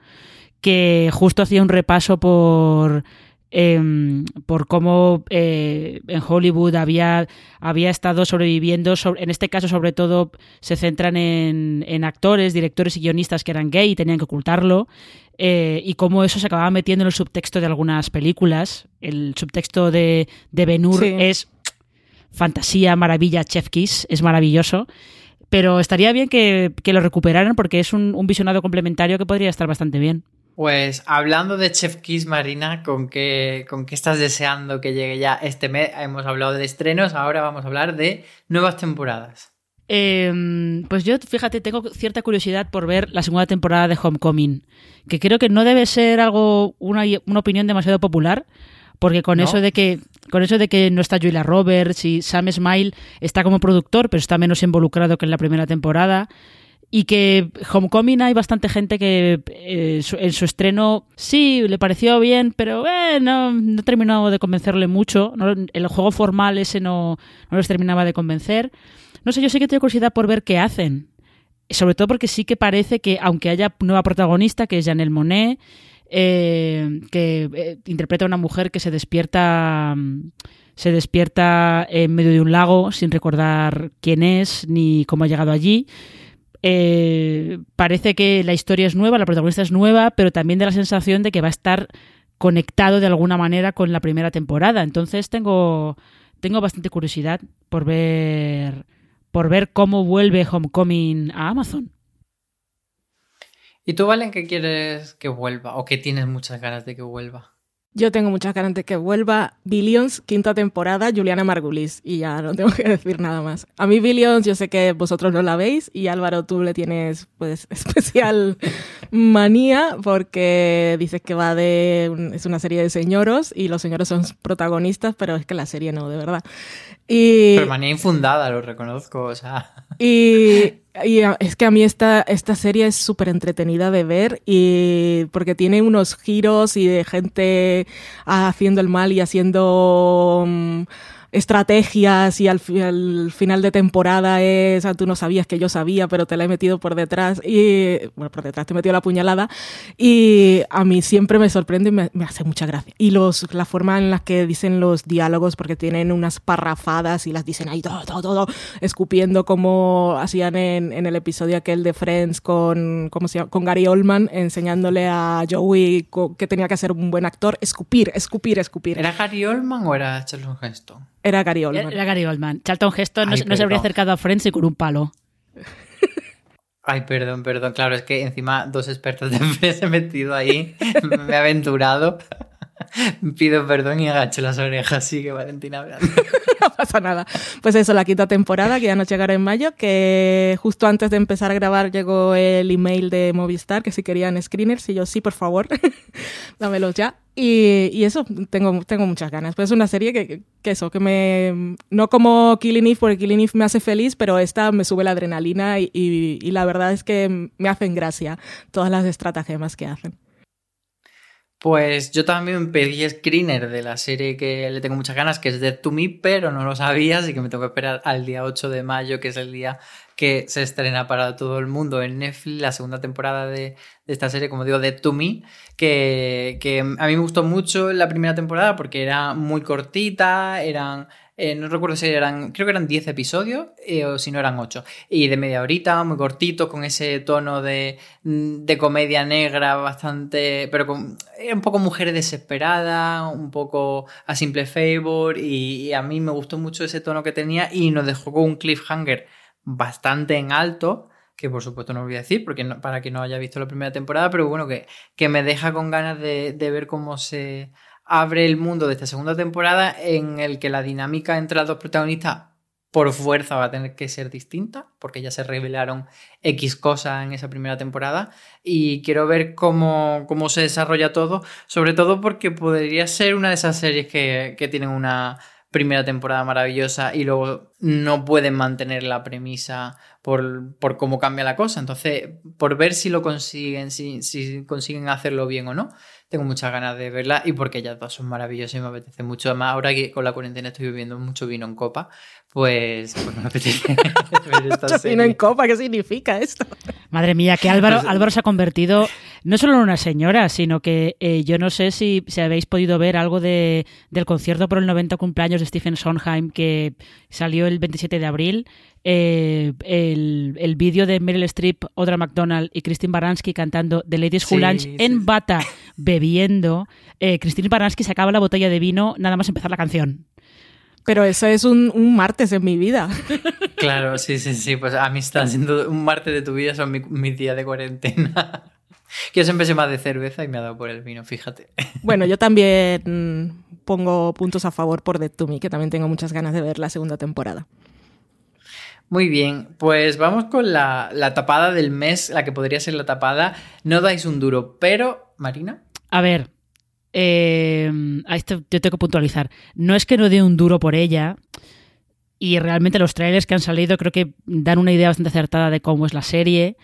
que justo hacía un repaso por eh, por cómo eh, en Hollywood había, había estado sobreviviendo, sobre, en este caso sobre todo se centran en, en actores, directores y guionistas que eran gay y tenían que ocultarlo, eh, y cómo eso se acababa metiendo en el subtexto de algunas películas. El subtexto de, de Ben-Hur sí. Es fantasía, maravilla, chef kiss, es maravilloso. Pero estaría bien que, que lo recuperaran porque es un, un visionado complementario que podría estar bastante bien. Pues hablando de Chef Kiss, Marina, ¿con qué, ¿con qué estás deseando que llegue ya este mes? Hemos hablado de estrenos, ahora vamos a hablar de nuevas temporadas. Eh, pues yo, fíjate, tengo cierta curiosidad por ver la segunda temporada de Homecoming, que creo que no debe ser algo una, una opinión demasiado popular, porque con, ¿no? eso de que, con eso de que no está Julia Roberts y Sam Smile está como productor, pero está menos involucrado que en la primera temporada. Y que Homecoming hay bastante gente que eh, su, en su estreno sí, le pareció bien, pero eh, no, no terminó de convencerle mucho. No, el juego formal ese no, no les terminaba de convencer. No sé, yo sí que tengo curiosidad por ver qué hacen. Sobre todo porque sí que parece que, aunque haya nueva protagonista, que es Janelle Monáe, eh, que eh, interpreta a una mujer que se despierta... se despierta en medio de un lago sin recordar quién es ni cómo ha llegado allí. Eh, parece que la historia es nueva, la protagonista es nueva, pero también da la sensación de que va a estar conectado de alguna manera con la primera temporada. Entonces tengo, tengo bastante curiosidad por ver, por ver cómo vuelve Homecoming a Amazon. ¿Y tú, Valen, qué quieres que vuelva o qué tienes muchas ganas de que vuelva? Yo tengo muchas ganas de que vuelva Billions, quinta temporada, Juliana Margulis, y ya no tengo que decir nada más. A mí Billions, yo sé que vosotros no la veis, y Álvaro, tú le tienes pues especial manía porque dices que va de un, es una serie de señoros y los señoros son protagonistas, pero es que la serie no, de verdad. Y, pero manía infundada, lo reconozco, o sea... Y... Y es que a mí esta, esta serie es súper entretenida de ver, y porque tiene unos giros y de gente haciendo el mal y haciendo um, estrategias, y al, fi- al final de temporada es, tú no sabías que yo sabía, pero te la he metido por detrás, y bueno, por detrás te he metido la puñalada, y a mí siempre me sorprende y me, me hace mucha gracia. Y los, la forma en la que dicen los diálogos, porque tienen unas parrafadas y las dicen ahí todo, todo, todo, escupiendo como hacían en en el episodio aquel de Friends con, ¿cómo se llama? Con Gary Oldman, enseñándole a Joey co- que tenía que ser un buen actor, escupir, escupir, escupir. ¿Era Gary Oldman o era Charlton Heston? Era Gary Oldman. Era Gary Oldman. Charlton Heston Ay, no, no se habría acercado a Friends y con un palo. Ay, perdón, perdón. Claro, es que encima dos expertos de Friends he metido ahí. Me he aventurado. Pido perdón y agacho las orejas, sí que Valentina hablando. No pasa nada. Pues eso, la quinta temporada, que ya nos llegará en mayo, que justo antes de empezar a grabar llegó el email de Movistar, que si querían screeners, y yo, sí, por favor, dámelos ya. Y, y eso, tengo, tengo muchas ganas. Pues es una serie que, que eso, que me... No como Killing Eve, porque Killing Eve me hace feliz, pero esta me sube la adrenalina y, y, y la verdad es que me hacen gracia todas las estratagemas que hacen. Pues yo también pedí screener de la serie que le tengo muchas ganas, que es Dead to Me, pero no lo sabía, así que me tengo que esperar al día ocho de mayo, que es el día que se estrena para todo el mundo en Netflix la segunda temporada de, de esta serie, como digo, Dead to Me, que, que a mí me gustó mucho la primera temporada porque era muy cortita, eran... Eh, no recuerdo si eran, creo que eran diez episodios eh, o si no eran ocho. Y de media horita, muy cortito, con ese tono de, de comedia negra bastante... Pero con eh, un poco mujer desesperada, un poco a simple favor. Y, y a mí me gustó mucho ese tono que tenía y nos dejó con un cliffhanger bastante en alto, que por supuesto no lo voy a decir porque no, para quien no haya visto la primera temporada, pero bueno, que, que me deja con ganas de, de ver cómo se... abre el mundo de esta segunda temporada, en el que la dinámica entre las dos protagonistas por fuerza va a tener que ser distinta, porque ya se revelaron X cosas en esa primera temporada, y quiero ver cómo, cómo se desarrolla todo, sobre todo porque podría ser una de esas series que, que tienen una primera temporada maravillosa y luego no pueden mantener la premisa por, por cómo cambia la cosa. Entonces, por ver si lo consiguen, si, si consiguen hacerlo bien o no. Tengo muchas ganas de verla y porque ellas dos son maravillosas y me apetece mucho. Además, ahora que con la cuarentena estoy bebiendo mucho vino en copa, pues, pues me apetece ver esta serie. ¿Vino en copa? ¿Qué significa esto? Madre mía, que Álvaro, pues... Álvaro se ha convertido no solo en una señora, sino que eh, yo no sé si, si habéis podido ver algo de, del concierto por el noventa cumpleaños de Stephen Sondheim, que salió el veintisiete de abril. Eh, el, el vídeo de Meryl Streep, Audra McDonald y Christine Baranski cantando The Ladies Who sí, Lunch sí, en bata, sí. bebiendo. Eh, Christine Baranski se acaba la botella de vino nada más empezar la canción. Pero eso es un, un martes en mi vida. Claro, sí, sí, sí. Pues a mí está siendo un martes de tu vida, son mi, mi día de cuarentena. Yo siempre soy más de cerveza y me ha dado por el vino, fíjate. Bueno, yo también pongo puntos a favor por Dead to Me, que también tengo muchas ganas de ver la segunda temporada. Muy bien, pues vamos con la, la tapada del mes, la que podría ser la tapada. No dais un duro, pero... ¿Marina? A ver, eh, a esto yo tengo que puntualizar. No es que no dé un duro por ella, y realmente los trailers que han salido creo que dan una idea bastante acertada de cómo es la serie,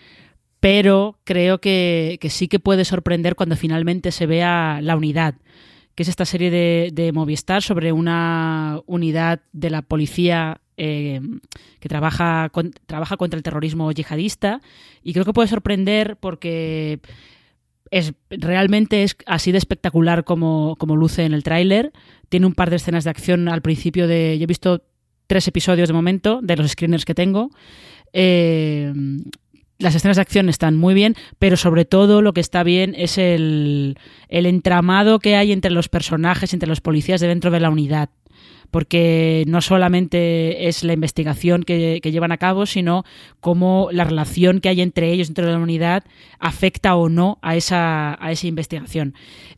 pero creo que, que sí que puede sorprender cuando finalmente se vea La Unidad, que es esta serie de, de Movistar sobre una unidad de la policía eh, que trabaja, con, trabaja contra el terrorismo yihadista, y creo que puede sorprender porque es realmente es así de espectacular como, como luce en el tráiler. Tiene un par de escenas de acción al principio de... Yo he visto tres episodios de momento de los screeners que tengo. Eh, las escenas de acción están muy bien, pero sobre todo lo que está bien es el, el entramado que hay entre los personajes, entre los policías de dentro de la unidad. Porque no solamente es la investigación que, que llevan a cabo, sino cómo la relación que hay entre ellos dentro de la unidad afecta o no a esa, a esa investigación.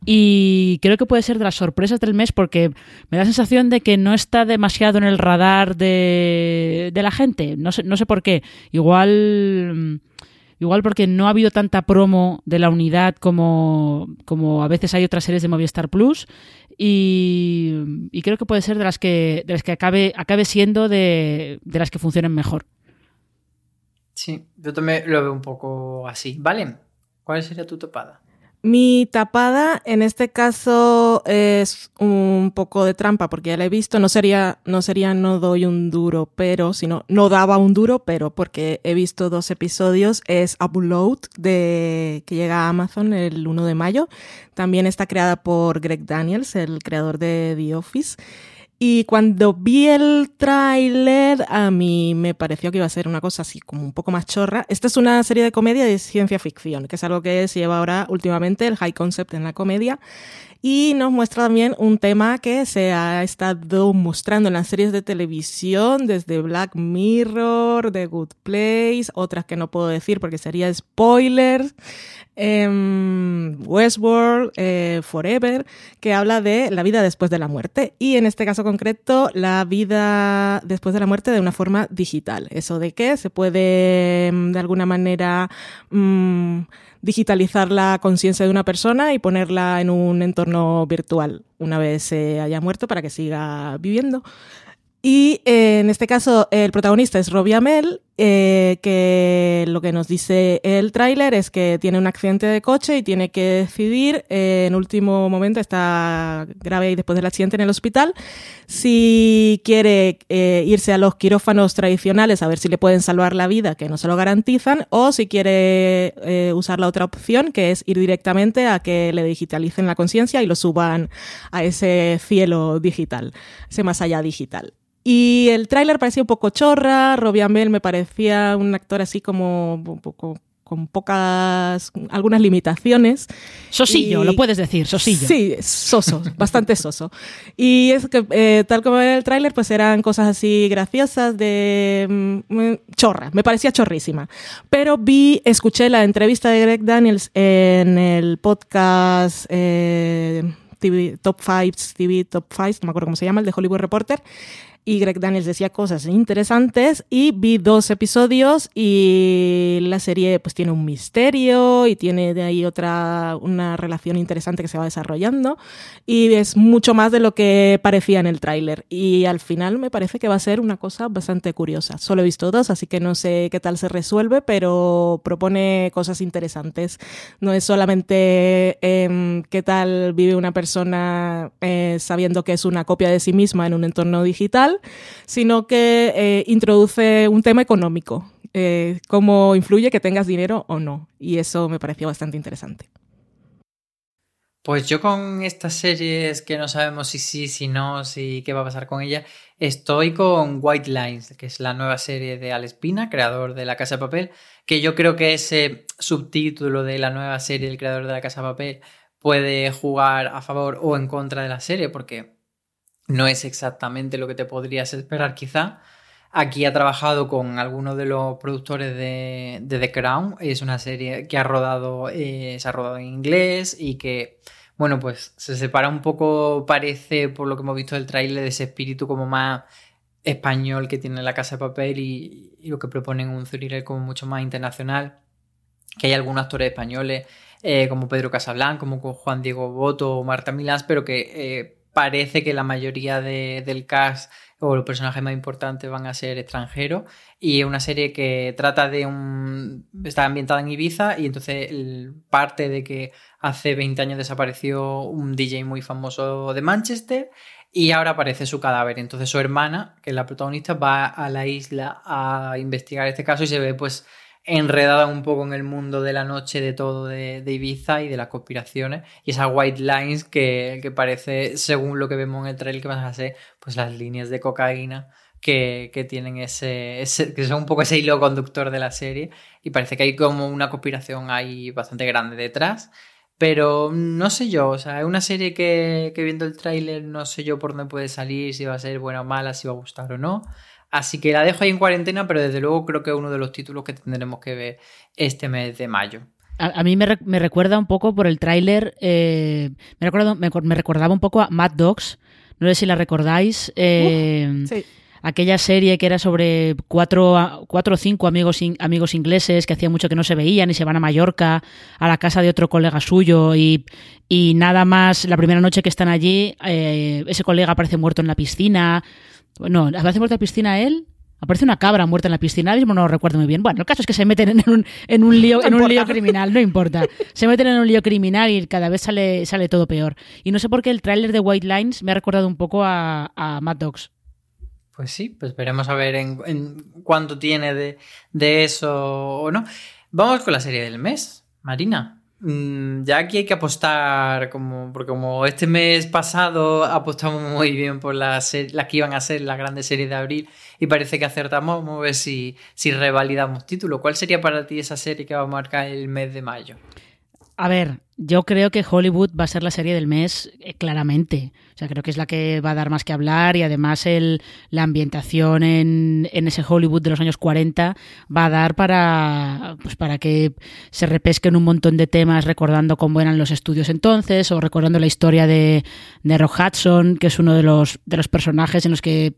Y creo que puede ser de las sorpresas del mes porque me da la sensación de que no está demasiado en el radar de, de la gente. No sé, no sé por qué. Igual... Igual porque no ha habido tanta promo de la unidad como, como a veces hay otras series de Movistar Plus, y, y creo que puede ser de las que, de las que acabe, acabe siendo de, de las que funcionen mejor. Sí, yo también lo veo un poco así. Valen, ¿cuál sería tu tapada? Mi tapada en este caso es un poco de trampa porque ya la he visto. No sería, no sería no doy un duro, pero, sino no daba un duro, pero porque he visto dos episodios. Es Upload, de, que llega a Amazon el primero de mayo. También está creada por Greg Daniels, el creador de The Office. Y cuando vi el tráiler, a mí me pareció que iba a ser una cosa así como un poco más chorra. Esta es una serie de comedia de ciencia ficción, que es algo que se lleva ahora últimamente, el high concept en la comedia. Y nos muestra también un tema que se ha estado mostrando en las series de televisión, desde Black Mirror, The Good Place, otras que no puedo decir porque sería spoilers, eh, Westworld, eh, Forever, que habla de la vida después de la muerte. Y en este caso concreto, la vida después de la muerte de una forma digital. Eso de que se puede, de alguna manera... Mmm, digitalizar la conciencia de una persona y ponerla en un entorno virtual una vez se haya muerto para que siga viviendo. Y eh, en este caso el protagonista es Robbie Amell, eh, que lo que nos dice el tráiler es que tiene un accidente de coche y tiene que decidir, eh, en último momento, está grave y después del accidente en el hospital, si quiere eh, irse a los quirófanos tradicionales a ver si le pueden salvar la vida, que no se lo garantizan, o si quiere eh, usar la otra opción, que es ir directamente a que le digitalicen la conciencia y lo suban a ese cielo digital, ese más allá digital. Y el tráiler parecía un poco chorra. Robbie Amell me parecía un actor así como un poco con pocas, algunas limitaciones. Sosillo, y... lo puedes decir, sosillo. Sí, soso, bastante soso. Y es que eh, tal como era el tráiler, pues eran cosas así graciosas de mm, chorra, me parecía chorrísima. Pero vi, escuché la entrevista de Greg Daniels en el podcast... Eh, T V, Top cinco, T V Top cinco, no me acuerdo cómo se llama, el de Hollywood Reporter, y Greg Daniels decía cosas interesantes, y vi dos episodios y la serie pues tiene un misterio y tiene de ahí otra, una relación interesante que se va desarrollando, y es mucho más de lo que parecía en el tráiler, y al final me parece que va a ser una cosa bastante curiosa. Solo he visto dos, así que no sé qué tal se resuelve, pero propone cosas interesantes. No es solamente eh, qué tal vive una persona eh, sabiendo que es una copia de sí misma en un entorno digital, sino que eh, introduce un tema económico, eh, cómo influye que tengas dinero o no, y eso me pareció bastante interesante. Pues yo con estas series que no sabemos si sí, si no, si qué va a pasar con ella, estoy con White Lines, que es la nueva serie de Alex Pina, creador de La Casa de Papel, que yo creo que ese subtítulo de la nueva serie del creador de La Casa de Papel puede jugar a favor o en contra de la serie, porque no es exactamente lo que te podrías esperar, quizá. Aquí ha trabajado con algunos de los productores de, de The Crown. Es una serie que ha rodado, eh, se ha rodado en inglés y que, bueno, pues se separa un poco, parece, por lo que hemos visto del tráiler, de ese espíritu como más español que tiene La Casa de Papel y, y lo que proponen un thriller como mucho más internacional. Que hay algunos actores españoles eh, como Pedro Casablanca, como con Juan Diego Botto o Marta Milás, pero que... Eh, Parece que la mayoría de, del cast o los personajes más importantes van a ser extranjeros, y es una serie que trata de un... está ambientada en Ibiza, y entonces el... parte de que hace veinte años desapareció un D J muy famoso de Manchester y ahora aparece su cadáver. Entonces su hermana, que es la protagonista, va a la isla a investigar este caso y se ve pues enredada un poco en el mundo de la noche, de todo, de, de Ibiza y de las conspiraciones y esas white lines que, que parece, según lo que vemos en el trailer, que van a ser pues las líneas de cocaína que, que tienen ese, ese, que son un poco ese hilo conductor de la serie, y parece que hay como una conspiración ahí bastante grande detrás. Pero no sé yo, o sea, es una serie que, que viendo el tráiler no sé yo por dónde puede salir, si va a ser buena o mala, si va a gustar o no. Así que la dejo ahí en cuarentena, pero desde luego creo que es uno de los títulos que tendremos que ver este mes de mayo. A, a mí me, re, me recuerda un poco por el tráiler, eh, me, me, me recordaba un poco a Mad Dogs, no sé si la recordáis, eh, uh, sí. Aquella serie que era sobre cuatro, cuatro o cinco amigos, in, amigos ingleses que hacía mucho que no se veían y se van a Mallorca, a la casa de otro colega suyo, y, y nada más la primera noche que están allí, eh, ese colega aparece muerto en la piscina. No, aparece muerta en la piscina él, aparece una cabra muerta en la piscina, ahora mismo no lo recuerdo muy bien. Bueno, el caso es que se meten en un, en un lío, no en un lío criminal, no importa. Se meten en un lío criminal y cada vez sale, sale todo peor. Y no sé por qué el tráiler de White Lines me ha recordado un poco a, a Mad Dogs. Pues sí, pues veremos a ver en, en cuánto tiene de, de eso o no. Vamos con la serie del mes, Marina. Ya aquí hay que apostar, como, porque como este mes pasado apostamos muy bien por las, las que iban a ser las grandes series de abril y parece que acertamos, vamos a ver si, si revalidamos título. ¿Cuál sería para ti esa serie que va a marcar el mes de mayo? A ver, yo creo que Hollywood va a ser la serie del mes, eh, claramente. O sea, creo que es la que va a dar más que hablar, y además el, la ambientación en, en ese Hollywood de los años cuarenta va a dar para, pues para que se repesquen un montón de temas recordando cómo eran los estudios entonces, o recordando la historia de, de Rock Hudson, que es uno de los, de los personajes en los que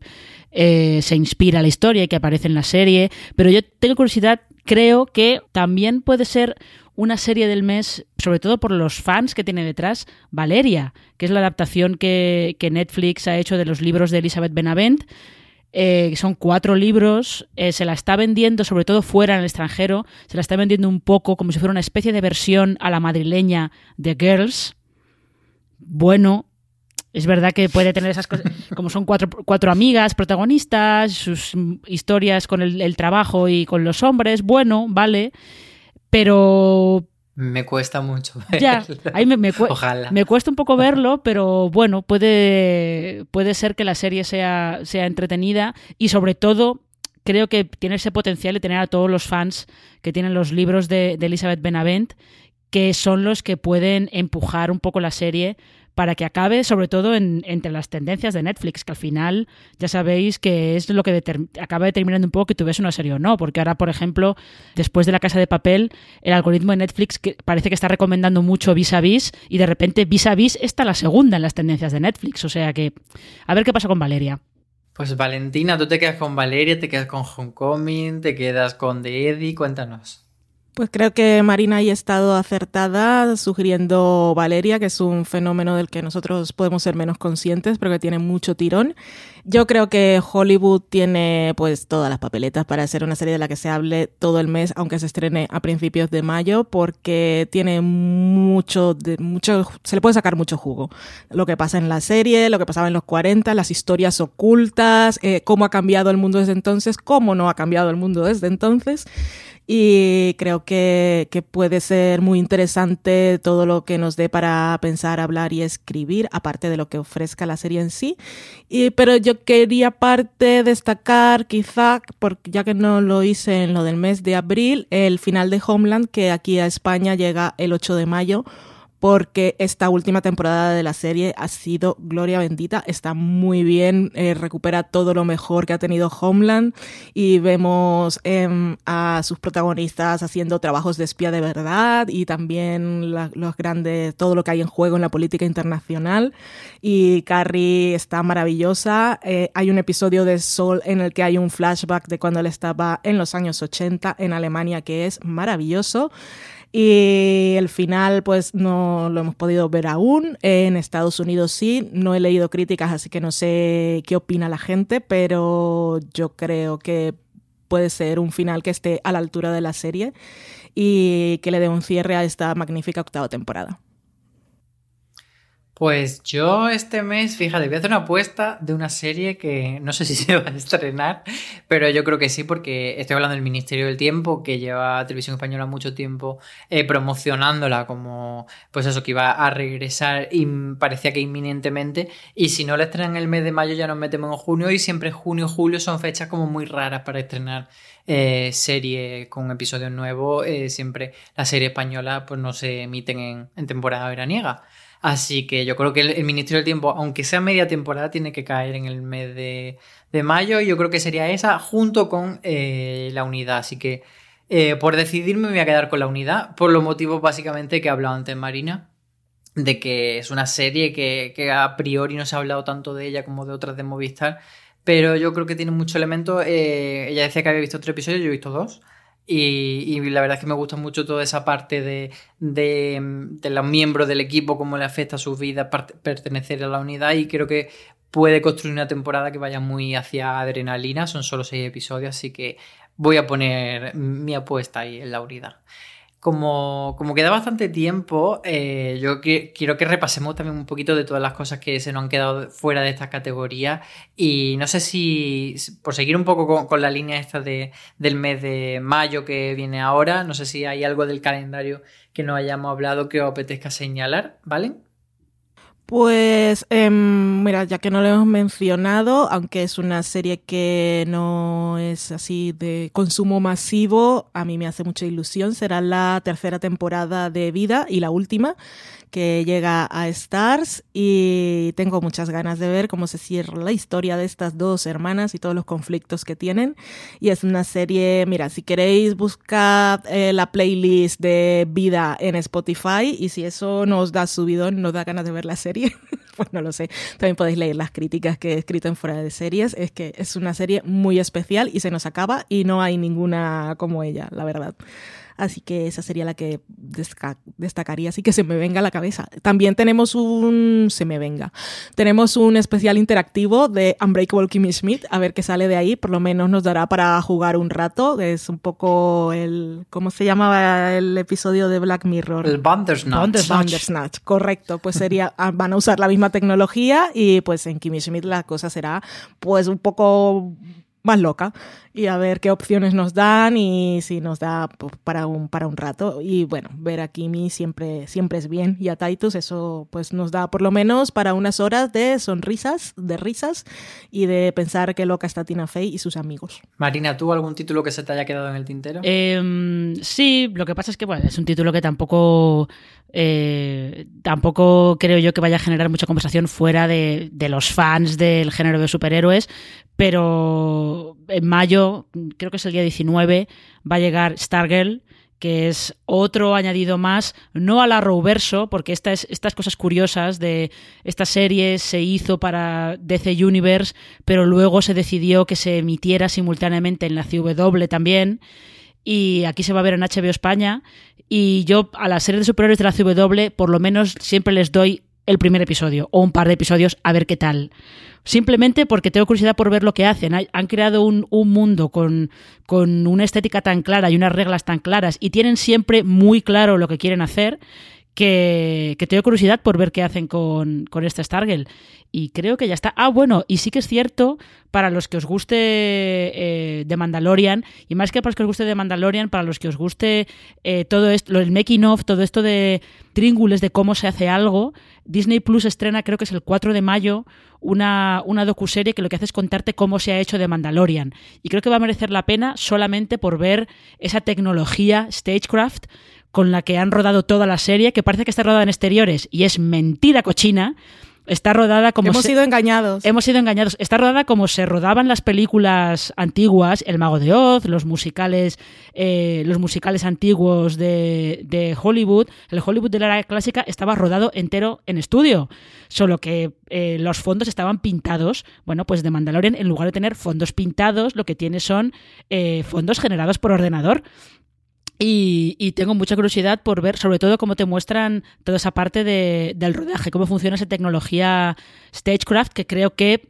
eh, se inspira la historia y que aparece en la serie. Pero yo tengo curiosidad, creo que también puede ser una serie del mes, sobre todo por los fans que tiene detrás, Valeria, que es la adaptación que, que Netflix ha hecho de los libros de Elizabeth Benavent. Eh, son cuatro libros, eh, se la está vendiendo, sobre todo fuera, en el extranjero, se la está vendiendo un poco como si fuera una especie de versión a la madrileña de Girls. Bueno, es verdad que puede tener esas cosas, como son cuatro, cuatro amigas protagonistas, sus historias con el, el trabajo y con los hombres, bueno, vale... Pero... me cuesta mucho verlo. Ya, ahí me, me, cu- Ojalá. Me cuesta un poco verlo, pero bueno, puede, puede ser que la serie sea, sea entretenida, y sobre todo creo que tiene ese potencial de tener a todos los fans que tienen los libros de, de Elizabeth Benavent, que son los que pueden empujar un poco la serie para que acabe, sobre todo en, entre las tendencias de Netflix, que al final ya sabéis que es lo que determ- acaba determinando un poco que tú ves una serie o no, porque ahora, por ejemplo, después de La Casa de Papel, el algoritmo de Netflix que parece que está recomendando mucho Vis a Vis, y de repente Vis a Vis está la segunda en las tendencias de Netflix, o sea que a ver qué pasa con Valeria. Pues Valentina, tú te quedas con Valeria, te quedas con Homecoming, te quedas con The Eddy, cuéntanos. Pues creo que Marina ha estado acertada sugiriendo Valeria, que es un fenómeno del que nosotros podemos ser menos conscientes, pero que tiene mucho tirón. Yo creo que Hollywood tiene pues todas las papeletas para hacer una serie de la que se hable todo el mes, aunque se estrene a principios de mayo, porque tiene mucho, de, mucho, se le puede sacar mucho jugo. Lo que pasa en la serie, lo que pasaba en los cuarenta, las historias ocultas, eh, cómo ha cambiado el mundo desde entonces, cómo no ha cambiado el mundo desde entonces. Y creo que, que puede ser muy interesante todo lo que nos dé para pensar, hablar y escribir, aparte de lo que ofrezca la serie en sí. Y, pero yo quería aparte destacar, quizá, porque ya que no lo hice en lo del mes de abril, el final de Homeland, que aquí a España llega el ocho de mayo, porque esta última temporada de la serie ha sido gloria bendita, está muy bien, eh, recupera todo lo mejor que ha tenido Homeland, y vemos eh, a sus protagonistas haciendo trabajos de espía de verdad, y también la, los grandes, todo lo que hay en juego en la política internacional, y Carrie está maravillosa. Eh, hay un episodio de Sol en el que hay un flashback de cuando él estaba en los años ochenta en Alemania, que es maravilloso. y el final pues no lo hemos podido ver aún. En Estados Unidos sí, no he leído críticas, así que no sé qué opina la gente, pero yo creo que puede ser un final que esté a la altura de la serie y que le dé un cierre a esta magnífica octava temporada. Pues yo este mes, fíjate, voy a hacer una apuesta de una serie que no sé si se va a estrenar, pero yo creo que sí, porque estoy hablando del Ministerio del Tiempo, que lleva Televisión Española mucho tiempo eh, promocionándola como, pues eso, que iba a regresar y parecía que inminentemente, y si no la estrenan el mes de mayo ya nos metemos en junio, y siempre junio y julio son fechas como muy raras para estrenar eh, serie con episodios nuevos, eh, siempre la serie española pues no se emiten en, en temporada veraniega. Así que yo creo que el Ministerio del Tiempo, aunque sea media temporada, tiene que caer en el mes de, de mayo. Y yo creo que sería esa junto con eh, la unidad. Así que eh, por decidirme me voy a quedar con la unidad, por los motivos básicamente que ha hablado antes Marina, de que es una serie que, que a priori no se ha hablado tanto de ella como de otras de Movistar, pero yo creo que tiene muchos elementos. Eh, ella decía que había visto tres episodios, yo he visto dos. Y, y la verdad es que me gusta mucho toda esa parte de, de, de los miembros del equipo, cómo le afecta a sus vidas pertenecer a la unidad, y creo que puede construir una temporada que vaya muy hacia adrenalina. Son solo seis episodios, así que voy a poner mi apuesta ahí en la unidad. Como, como queda bastante tiempo, eh, yo que, quiero que repasemos también un poquito de todas las cosas que se nos han quedado fuera de estas categorías, y no sé si, por seguir un poco con, con la línea esta de, del mes de mayo que viene ahora, no sé si hay algo del calendario que no hayamos hablado que os apetezca señalar, ¿vale? Pues, eh, mira, ya que no lo hemos mencionado, aunque es una serie que no es así de consumo masivo, a mí me hace mucha ilusión, será la tercera temporada de Vida y la última que llega a Stars, y tengo muchas ganas de ver cómo se cierra la historia de estas dos hermanas y todos los conflictos que tienen. Y es una serie, mira, si queréis buscad eh, la playlist de Vida en Spotify, y si eso no os da subidón, no os da ganas de ver la serie, pues no lo sé. También podéis leer las críticas que he escrito en Fuera de Series. Es que es una serie muy especial y se nos acaba y no hay ninguna como ella, la verdad. Así que esa sería la que desca- destacaría, así que se me venga a la cabeza. También tenemos un... se me venga. Tenemos un especial interactivo de Unbreakable Kimmy Schmidt, a ver qué sale de ahí, por lo menos nos dará para jugar un rato. Es un poco el... ¿cómo se llamaba el episodio de Black Mirror? El Bandersnatch. Bandersnatch, Bandersnatch. Correcto, pues sería... van a usar la misma tecnología y pues en Kimmy Schmidt la cosa será pues un poco... más loca, y a ver qué opciones nos dan y si nos da pues, para un para un rato. Y bueno, ver a Kimi siempre, siempre es bien, y a Titus eso pues nos da por lo menos para unas horas de sonrisas, de risas y de pensar qué loca está Tina Fey y sus amigos. Marina, ¿tú algún título que se te haya quedado en el tintero? Eh, sí, lo que pasa es que bueno, es un título que tampoco eh, tampoco creo yo que vaya a generar mucha conversación fuera de, de los fans del género de superhéroes, pero en mayo, creo que es el día diecinueve, va a llegar Stargirl, que es otro añadido más, no a la Arrowverso, porque esta es, estas cosas curiosas de esta serie se hizo para D C Universe, pero luego se decidió que se emitiera simultáneamente en la C W también, y aquí se va a ver en H B O España, y yo a las series de superhéroes de la C W por lo menos siempre les doy el primer episodio o un par de episodios a ver qué tal. Simplemente porque tengo curiosidad por ver lo que hacen. Han creado un, un mundo con, con una estética tan clara y unas reglas tan claras, y tienen siempre muy claro lo que quieren hacer, que, que tengo curiosidad por ver qué hacen con, con esta Stargirl. Y creo que ya está. Ah, bueno, y sí que es cierto, para los que os guste eh, The Mandalorian, y más que para los que os guste The Mandalorian, para los que os guste eh, todo esto, el making of, todo esto de tríngules de cómo se hace algo, Disney Plus estrena, creo que es el cuatro de mayo, una, una docuserie que lo que hace es contarte cómo se ha hecho The Mandalorian. Y creo que va a merecer la pena solamente por ver esa tecnología Stagecraft con la que han rodado toda la serie, que parece que está rodada en exteriores, y es mentira cochina. Está rodada como... Hemos se... sido engañados. Hemos sido engañados. Está rodada como se rodaban las películas antiguas, El Mago de Oz, los musicales eh, los musicales antiguos de, de Hollywood. El Hollywood de la era clásica estaba rodado entero en estudio, solo que eh, los fondos estaban pintados. Bueno, pues The Mandalorian, en lugar de tener fondos pintados, lo que tiene son eh, fondos generados por ordenador. Y, y tengo mucha curiosidad por ver, sobre todo, cómo te muestran toda esa parte de, del rodaje, cómo funciona esa tecnología Stagecraft, que creo que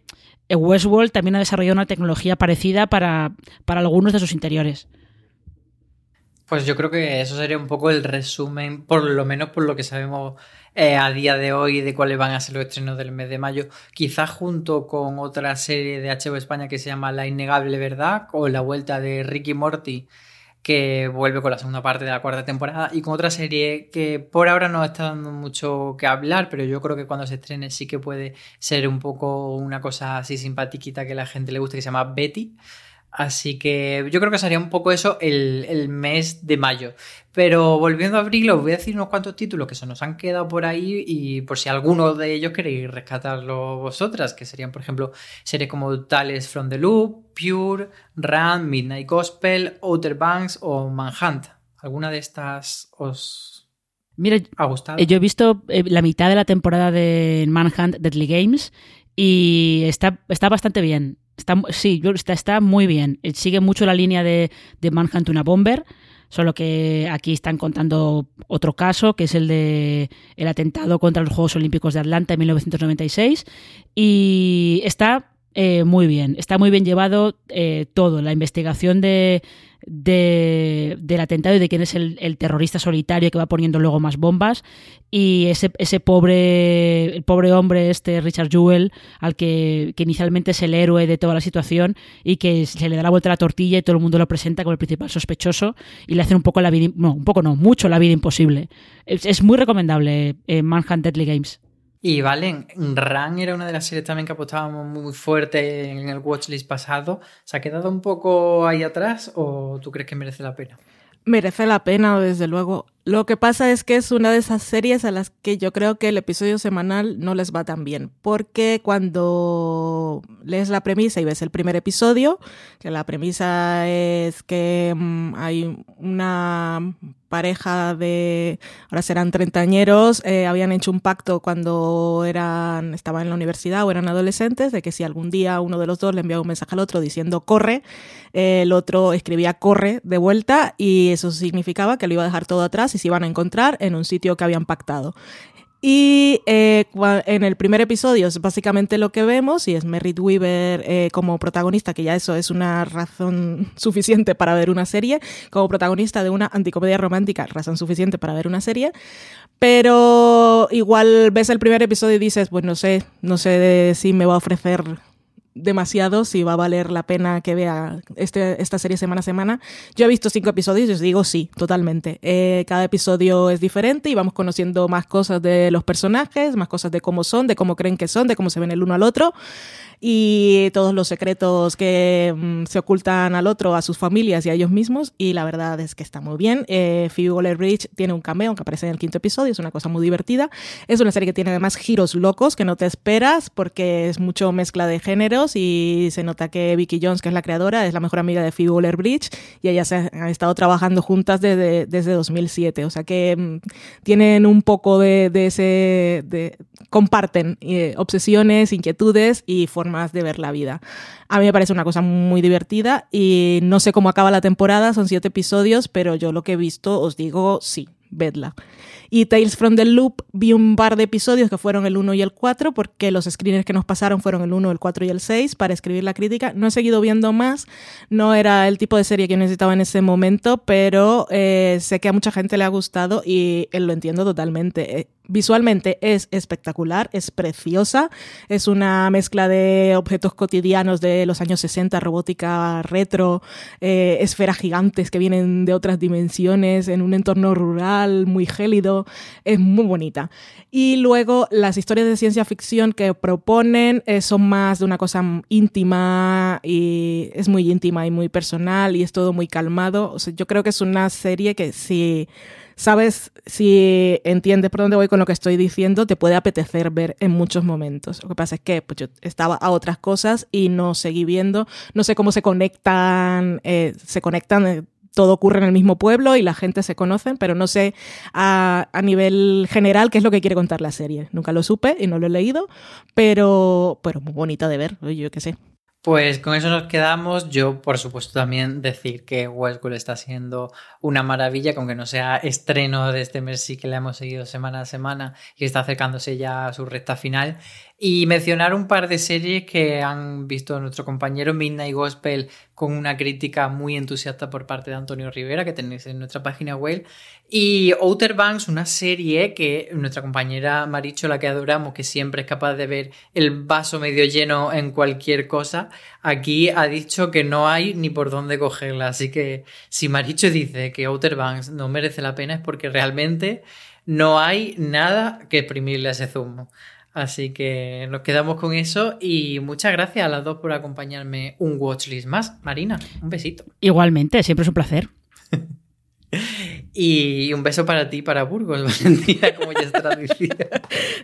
Westworld también ha desarrollado una tecnología parecida para, para algunos de sus interiores. Pues yo creo que eso sería un poco el resumen, por lo menos por lo que sabemos eh, a día de hoy, de cuáles van a ser los estrenos del mes de mayo. Quizás junto con otra serie de H B O España que se llama La Innegable Verdad, o La Vuelta de Ricky Morty, que vuelve con la segunda parte de la cuarta temporada, y con otra serie que por ahora no está dando mucho que hablar, pero yo creo que cuando se estrene sí que puede ser un poco una cosa así simpatiquita que a la gente le guste, que se llama Betty. Así que yo creo que sería un poco eso el, el mes de mayo. Pero volviendo a abril, os voy a decir unos cuantos títulos que se nos han quedado por ahí, y por si alguno de ellos queréis rescatarlo vosotras, que serían, por ejemplo, series como Tales from the Loop, Pure, Run, Midnight Gospel, Outer Banks o Manhunt. ¿Alguna de estas os Mira, ha gustado? Yo he visto la mitad de la temporada de Manhunt Deadly Games y está, está bastante bien. Está, sí, está, está muy bien. Sigue mucho la línea de, de Manhunt una Bomber, solo que aquí están contando otro caso, que es el de el atentado contra los Juegos Olímpicos de Atlanta en mil novecientos noventa y seis. Y está eh, muy bien. Está muy bien llevado eh, todo. La investigación de, de del atentado y de quién es el, el terrorista solitario que va poniendo luego más bombas. Y ese, ese pobre, el pobre hombre, este Richard Jewell, al que, que inicialmente es el héroe de toda la situación y que se le da la vuelta a la tortilla y todo el mundo lo presenta como el principal sospechoso y le hacen un poco la vida, no, un poco no, mucho la vida imposible. Es, es muy recomendable eh, Manhunt Deadly Games. Y Valen, Run era una de las series también que apostábamos muy fuerte en el watchlist pasado. ¿Se ha quedado un poco ahí atrás o tú crees que merece la pena? Merece la pena, desde luego. Lo que pasa es que es una de esas series a las que yo creo que el episodio semanal no les va tan bien, porque cuando lees la premisa y ves el primer episodio, que la premisa es que hay una pareja de, ahora serán treintañeros, eh, habían hecho un pacto cuando eran estaban en la universidad o eran adolescentes, de que si algún día uno de los dos le enviaba un mensaje al otro diciendo corre, eh, el otro escribía corre de vuelta, y eso significaba que lo iba a dejar todo atrás y se iban a encontrar en un sitio que habían pactado. Y eh, en el primer episodio es básicamente lo que vemos, y es Merritt Weaver eh, como protagonista, que ya eso es una razón suficiente para ver una serie, como protagonista de una anticomedia romántica, razón suficiente para ver una serie. Pero igual ves el primer episodio y dices, pues no sé, no sé de si me va a ofrecer demasiado, si va a valer la pena que vea este, esta serie semana a semana. Yo he visto cinco episodios y os digo sí, totalmente. Eh, cada episodio es diferente y vamos conociendo más cosas de los personajes, más cosas de cómo son, de cómo creen que son, de cómo se ven el uno al otro, y todos los secretos que mm, se ocultan al otro, a sus familias y a ellos mismos, y la verdad es que está muy bien. Eh, Phoebe Waller-Bridge tiene un cameo que aparece en el quinto episodio, es una cosa muy divertida. Es una serie que tiene además giros locos que no te esperas, porque es mucho mezcla de género, y se nota que Vicky Jones, que es la creadora, es la mejor amiga de Phoebe Waller-Bridge y ellas han estado trabajando juntas desde, desde dos mil siete, o sea que mmm, tienen un poco de, de ese... De, comparten eh, obsesiones, inquietudes y formas de ver la vida. A mí me parece una cosa muy divertida y no sé cómo acaba la temporada, son siete episodios, pero yo lo que he visto os digo sí, vedla. Y Tales from the Loop vi un par de episodios que fueron el uno y el cuatro, porque los screeners que nos pasaron fueron el uno, el cuatro y el seis para escribir la crítica. No he seguido viendo más, no era el tipo de serie que necesitaba en ese momento, pero eh, sé que a mucha gente le ha gustado y eh, lo entiendo totalmente. Eh, visualmente es espectacular, es preciosa, es una mezcla de objetos cotidianos de los años sesenta, robótica retro, eh, esferas gigantes que vienen de otras dimensiones en un entorno rural muy gélido, es muy bonita. Y luego las historias de ciencia ficción que proponen eh, son más de una cosa íntima, y es muy íntima y muy personal y es todo muy calmado. O sea, yo creo que es una serie que si sabes, si entiendes por dónde voy con lo que estoy diciendo, te puede apetecer ver en muchos momentos. Lo que pasa es que pues, yo estaba a otras cosas y no seguí viendo. No sé cómo se conectan, eh, se conectan, eh, todo ocurre en el mismo pueblo y la gente se conocen, pero no sé a, a nivel general qué es lo que quiere contar la serie. Nunca lo supe y no lo he leído, pero, pero muy bonita de ver, yo qué sé. Pues con eso nos quedamos. Yo, por supuesto, también decir que Westworld está siendo una maravilla, con que no sea estreno de este mes, sí que la hemos seguido semana a semana y está acercándose ya a su recta final. Y mencionar un par de series que han visto nuestro compañero Midnight Gospel con una crítica muy entusiasta por parte de Antonio Rivera, que tenéis en nuestra página web, y Outer Banks, una serie que nuestra compañera Maricho, la que adoramos, que siempre es capaz de ver el vaso medio lleno en cualquier cosa, aquí ha dicho que no hay ni por dónde cogerla. Así que si Maricho dice que Outer Banks no merece la pena es porque realmente no hay nada que exprimirle a ese zumo. Así que nos quedamos con eso y muchas gracias a las dos por acompañarme un watchlist más. Marina, un besito. Igualmente, siempre es un placer. Y un beso para ti, para Burgos, Valentina, como ya es tradición.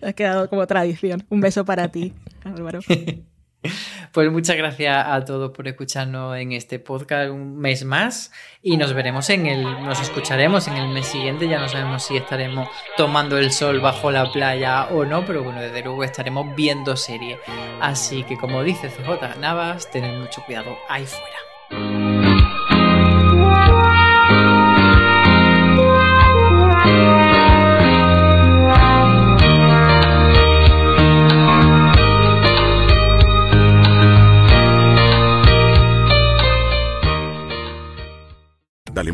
Ha quedado como tradición. Un beso para ti, Álvaro. Pues muchas gracias a todos por escucharnos en este podcast un mes más y nos veremos en el, nos escucharemos en el mes siguiente. Ya no sabemos si estaremos tomando el sol bajo la playa o no, pero bueno, desde luego estaremos viendo serie. Así que, como dice C J Navas, tened mucho cuidado ahí fuera. Dale